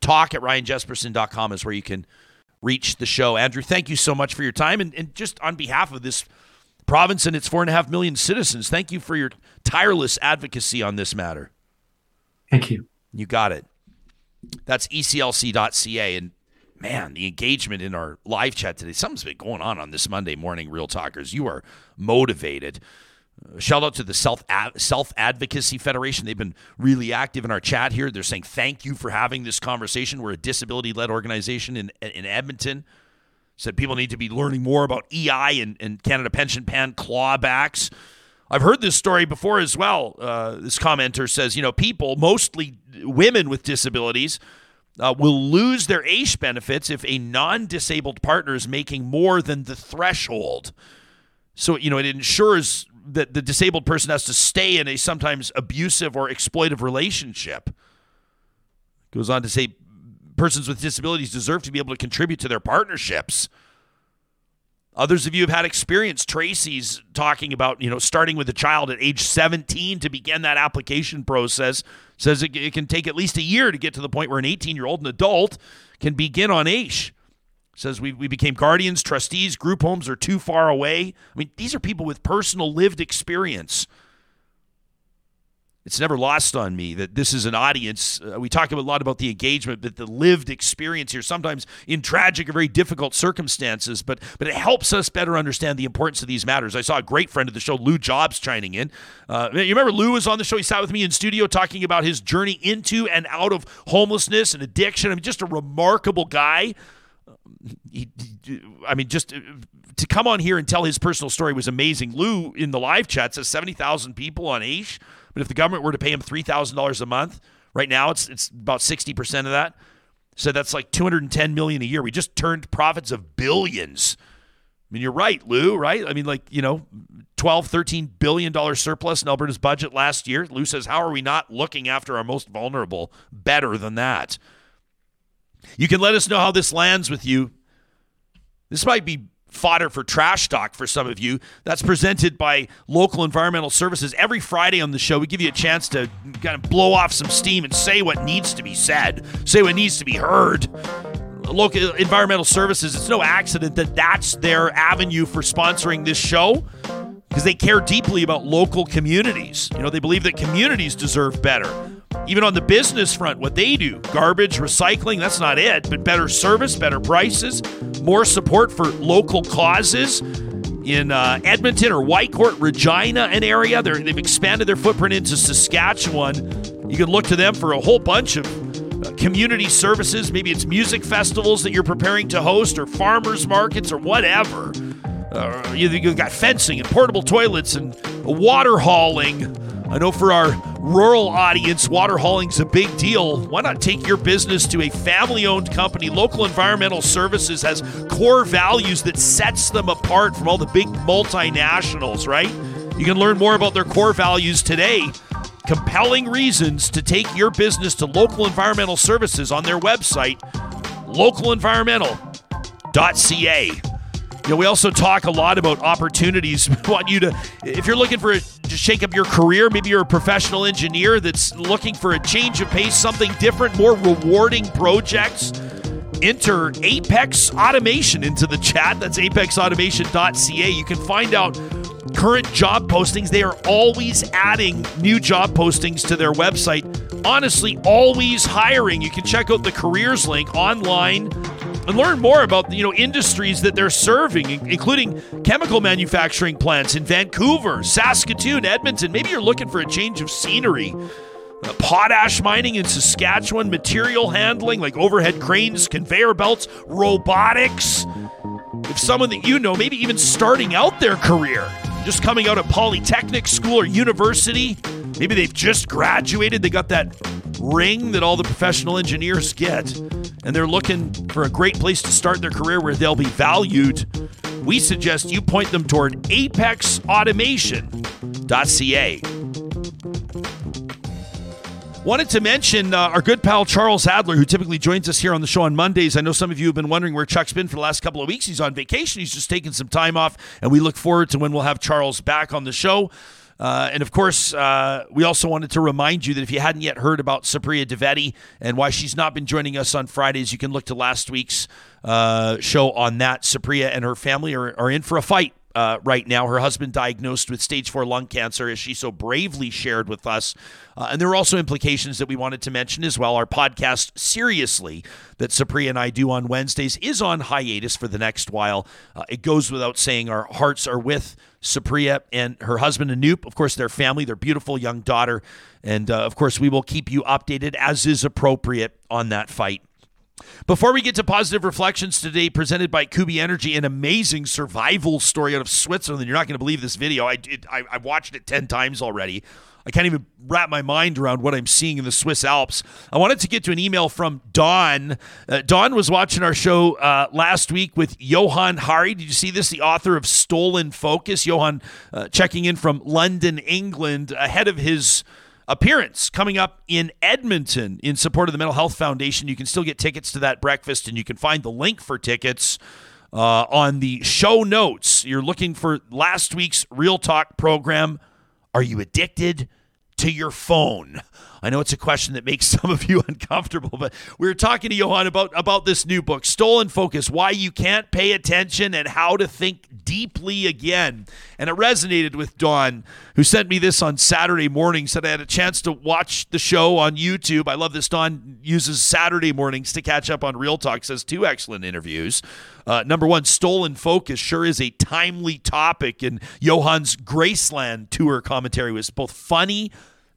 Talk at ryan jesperson dot com is where you can reach the show. Andrew, thank you so much for your time. And, and just on behalf of this province and its four and a half million citizens, thank you for your tireless advocacy on this matter. Thank you. You got it. That's E C L C dot C A. And man, the engagement in our live chat today. Something's been going on on this Monday morning, Real Talkers. You are motivated. Uh, shout out to the Self Ad- Self Advocacy Federation. They've been really active in our chat here. They're saying, thank you for having this conversation. We're a disability-led organization in, in Edmonton. Said people need to be learning more about E I and, and Canada Pension Plan clawbacks. I've heard this story before as well. Uh, this commenter says, you know, people, mostly women with disabilities, Uh, will lose their AISH benefits if a non-disabled partner is making more than the threshold. So, you know, it ensures that the disabled person has to stay in a sometimes abusive or exploitive relationship. Goes on to say persons with disabilities deserve to be able to contribute to their partnerships. Others of you have had experience. Tracy's talking about, you know, starting with a child at age seventeen to begin that application process. Says it, it can take at least a year to get to the point where an eighteen-year-old, an adult, can begin on AISH. Says we we became guardians, trustees, group homes are too far away. I mean, these are people with personal lived experience. It's never lost on me that this is an audience. Uh, we talk a lot about the engagement, but the lived experience here, sometimes in tragic or very difficult circumstances, but but it helps us better understand the importance of these matters. I saw a great friend of the show, Lou Jobs, chiming in. Uh, you remember Lou was on the show? He sat with me in studio talking about his journey into and out of homelessness and addiction. I mean, just a remarkable guy. He, I mean, just to come on here and tell his personal story was amazing. Lou, in the live chat, says seventy thousand people on AISH. But if the government were to pay him three thousand dollars a month, right now it's it's about sixty percent of that. So that's like two hundred ten million dollars a year. We just turned profits of billions. I mean, you're right, Lou, right? I mean, like, you know, twelve, thirteen billion dollars surplus in Alberta's budget last year. Lou says, how are we not looking after our most vulnerable better than that? You can let us know how this lands with you. This might be fodder for trash talk for some of you. That's presented by Local Environmental Services. Every Friday on the show, we give you a chance to kind of blow off some steam and say what needs to be said, say what needs to be heard. Local Environmental Services, it's no accident that that's their avenue for sponsoring this show, because they care deeply about local communities. You know, they believe that communities deserve better. Even on the business front, what they do, garbage, recycling, that's not it, but better service, better prices, more support for local causes in uh, Edmonton or Whitecourt, Regina, an area. They're, they've expanded their footprint into Saskatchewan. You can look to them for a whole bunch of uh, community services. Maybe it's music festivals that you're preparing to host or farmers markets or whatever. Uh, you, you've got fencing and portable toilets and water hauling. I know for our rural audience, water hauling's a big deal. Why not take your business to a family-owned company? Local Environmental Services has core values that sets them apart from all the big multinationals, right? You can learn more about their core values today. Compelling reasons to take your business to Local Environmental Services on their website, local environmental dot c a. You know, we also talk a lot about opportunities. We want you to, if you're looking for a, to shake up your career, maybe you're a professional engineer that's looking for a change of pace, something different, more rewarding projects, enter Apex Automation into the chat. That's apex automation dot c a. You can find out current job postings. They are always adding new job postings to their website. Honestly, always hiring. You can check out the careers link online and learn more about, you know, industries that they're serving, including chemical manufacturing plants in Vancouver, Saskatoon, Edmonton. Maybe you're looking for a change of scenery. Uh, potash mining in Saskatchewan, material handling like overhead cranes, conveyor belts, robotics. If someone that you know, maybe even starting out their career, just coming out of polytechnic school or university, maybe they've just graduated, they got that ring that all the professional engineers get, and they're looking for a great place to start their career where they'll be valued. We suggest you point them toward apex automation dot c a. Wanted to mention uh, our good pal Charles Adler, who typically joins us here on the show on Mondays. I know some of you have been wondering where Chuck's been for the last couple of weeks. He's on vacation. He's just taking some time off, and we look forward to when we'll have Charles back on the show. Uh, and, of course, uh, we also wanted to remind you that if you hadn't yet heard about Supriya DiVetti and why she's not been joining us on Fridays, you can look to last week's uh, show on that. Supriya and her family are, are in for a fight uh, right now. Her husband diagnosed with stage four lung cancer, as she so bravely shared with us. Uh, and there are also implications that we wanted to mention as well. Our podcast, Seriously, that Supriya and I do on Wednesdays, is on hiatus for the next while. Uh, it goes without saying our hearts are with Supriya and her husband Anoop, of course, their family, their beautiful young daughter. And, uh, of course, we will keep you updated as is appropriate on that fight. Before we get to positive reflections today, presented by Kubi Energy, an amazing survival story out of Switzerland. You're not going to believe this video. I, it, I, I watched it ten times already. I can't even wrap my mind around what I'm seeing in the Swiss Alps. I wanted to get to an email from Dawn. Uh, Dawn was watching our show uh, last week with Johan Hari. Did you see this? The author of Stolen Focus. Johan uh, checking in from London, England, ahead of his appearance coming up in Edmonton in support of the Mental Health Foundation. You can still get tickets to that breakfast, and you can find the link for tickets uh, on the show notes. You're looking for last week's Real Talk program. Are you addicted to your phone? I know it's a question that makes some of you uncomfortable, but we were talking to Johan about, about this new book, Stolen Focus, Why You Can't Pay Attention and How to Think Deeply Again. And it resonated with Dawn, who sent me this on Saturday morning, said I had a chance to watch the show on YouTube. I love this. Dawn uses Saturday mornings to catch up on Real Talk, says two excellent interviews. Uh, number one, Stolen Focus sure is a timely topic, and Johan's Graceland tour commentary was both funny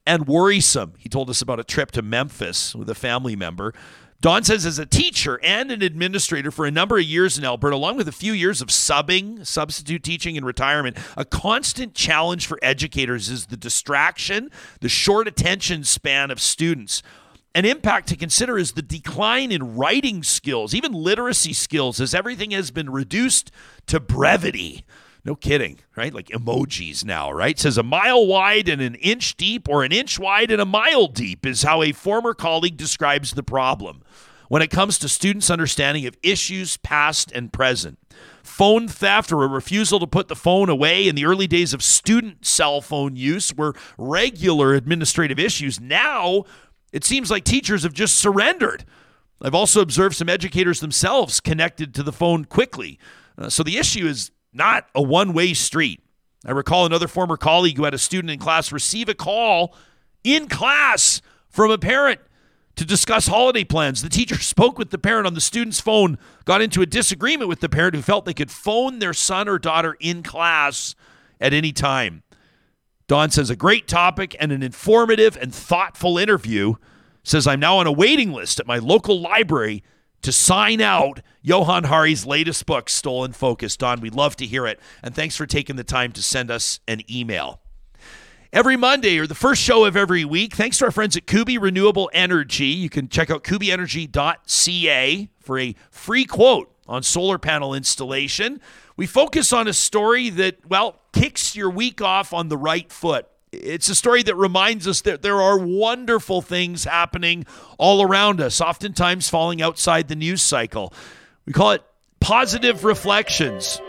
and worrisome. He told us about a trip to Memphis with a family member. Dawn says, as a teacher and an administrator for a number of years in Alberta, along with a few years of subbing, substitute teaching, and retirement, a constant challenge for educators is the distraction, the short attention span of students. An impact to consider is the decline in writing skills, even literacy skills, as everything has been reduced to brevity. No kidding, right? Like emojis now, right? It says a mile wide and an inch deep, or an inch wide and a mile deep, is how a former colleague describes the problem when it comes to students' understanding of issues past and present. Phone theft, or a refusal to put the phone away in the early days of student cell phone use, were regular administrative issues. Now, it seems like teachers have just surrendered. I've also observed some educators themselves connected to the phone quickly. Uh, so the issue is not a one-way street. I recall another former colleague who had a student in class receive a call in class from a parent to discuss holiday plans. The teacher spoke with the parent on the student's phone, got into a disagreement with the parent, who felt they could phone their son or daughter in class at any time. Don says, a great topic and an informative and thoughtful interview. Says, I'm now on a waiting list at my local library to sign out Johan Hari's latest book, Stolen Focus. Don, we'd love to hear it. And thanks for taking the time to send us an email. Every Monday, or the first show of every week, thanks to our friends at Kubi Renewable Energy. You can check out kubi energy dot c a for a free quote on solar panel installation. We focus on a story that, well, kicks your week off on the right foot. It's a story that reminds us that there are wonderful things happening all around us, oftentimes falling outside the news cycle. We call it Positive Reflections.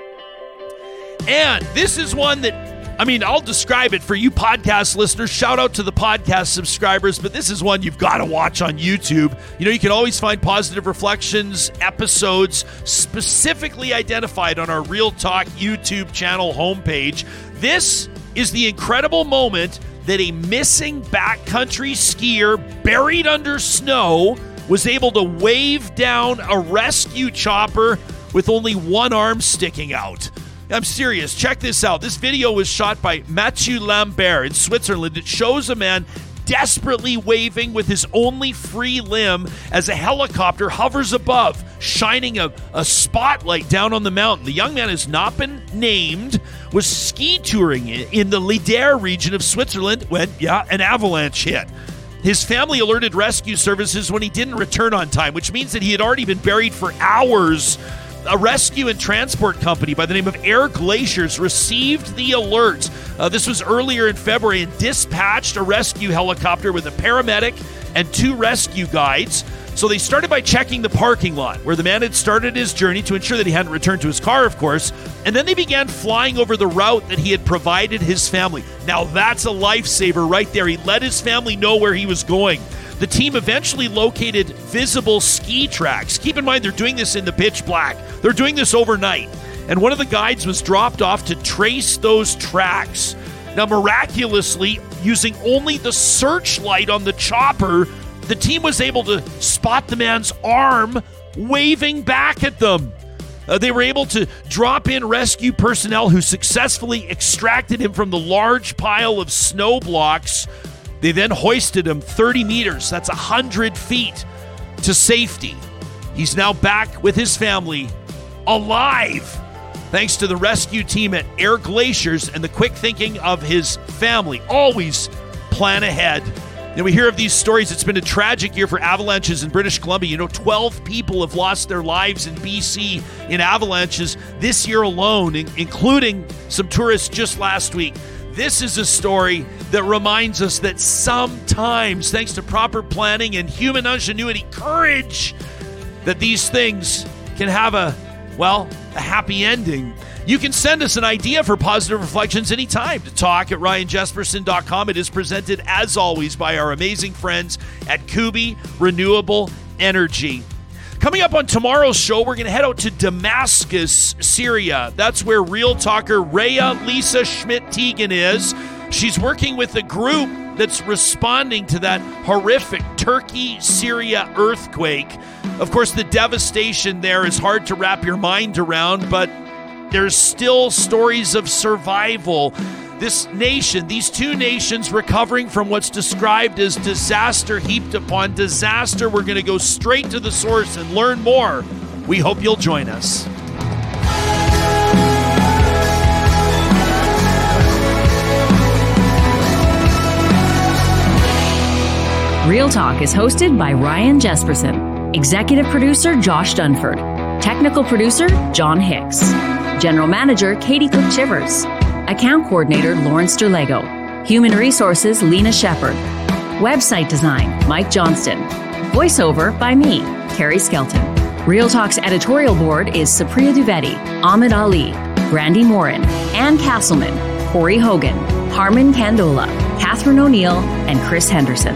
And this is one that, I mean, I'll describe it for you podcast listeners. Shout out to the podcast subscribers, but this is one you've got to watch on YouTube. You know, you can always find Positive Reflections episodes specifically identified on our Real Talk YouTube channel homepage. This is the incredible moment that a missing backcountry skier buried under snow was able to wave down a rescue chopper with only one arm sticking out. I'm serious. Check this out. This video was shot by Mathieu Lambert in Switzerland. It shows a man desperately waving with his only free limb as a helicopter hovers above, shining a, a spotlight down on the mountain. The young man has not been named, was ski touring in the Lider region of Switzerland when, yeah, an avalanche hit. His family alerted rescue services when he didn't return on time, which means that he had already been buried for hours. A rescue and transport company by the name of Air Glaciers received the alert. Uh, this was earlier in February, and dispatched a rescue helicopter with a paramedic and two rescue guides. So they started by checking the parking lot where the man had started his journey to ensure that he hadn't returned to his car, of course. And then they began flying over the route that he had provided his family. Now that's a lifesaver right there. He let his family know where he was going. The team eventually located visible ski tracks. Keep in mind, they're doing this in the pitch black. They're doing this overnight. And one of the guides was dropped off to trace those tracks. Now, miraculously, using only the searchlight on the chopper, the team was able to spot the man's arm waving back at them. Uh, they were able to drop in rescue personnel who successfully extracted him from the large pile of snow blocks. They then hoisted him thirty meters, that's one hundred feet, to safety. He's now back with his family, alive, thanks to the rescue team at Air Glaciers and the quick thinking of his family. Always plan ahead. And we hear of these stories. It's been a tragic year for avalanches in British Columbia. You know, twelve people have lost their lives in B C in avalanches this year alone, including some tourists just last week. This is a story that reminds us that sometimes, thanks to proper planning and human ingenuity, courage, that these things can have a, well, a happy ending. You can send us an idea for Positive Reflections anytime to talk at ryan jesperson dot com. It is presented, as always, by our amazing friends at Kubi Renewable Energy. Coming up on tomorrow's show, we're going to head out to Damascus, Syria. That's where Real Talker Rhea Lisa Schmidt-Teagan is. She's working with a group that's responding to that horrific Turkey-Syria earthquake. Of course, the devastation there is hard to wrap your mind around, but there's still stories of survival. This nation, these two nations recovering from what's described as disaster heaped upon disaster. We're going to go straight to the source and learn more. We hope you'll join us. Real Talk is hosted by Ryan Jesperson. Executive producer, Josh Dunford. Technical producer, John Hicks. General Manager, Katie Cook-Chivers. Account Coordinator, Lawrence Derlego. Human Resources, Lena Shepard. Website Design, Mike Johnston. Voiceover by me, Carrie Skelton. Real Talk's editorial board is Supriya DiVetti, Ahmed Ali, Brandy Morin, Ann Castleman, Corey Hogan, Harman Kandola, Catherine O'Neill, and Chris Henderson.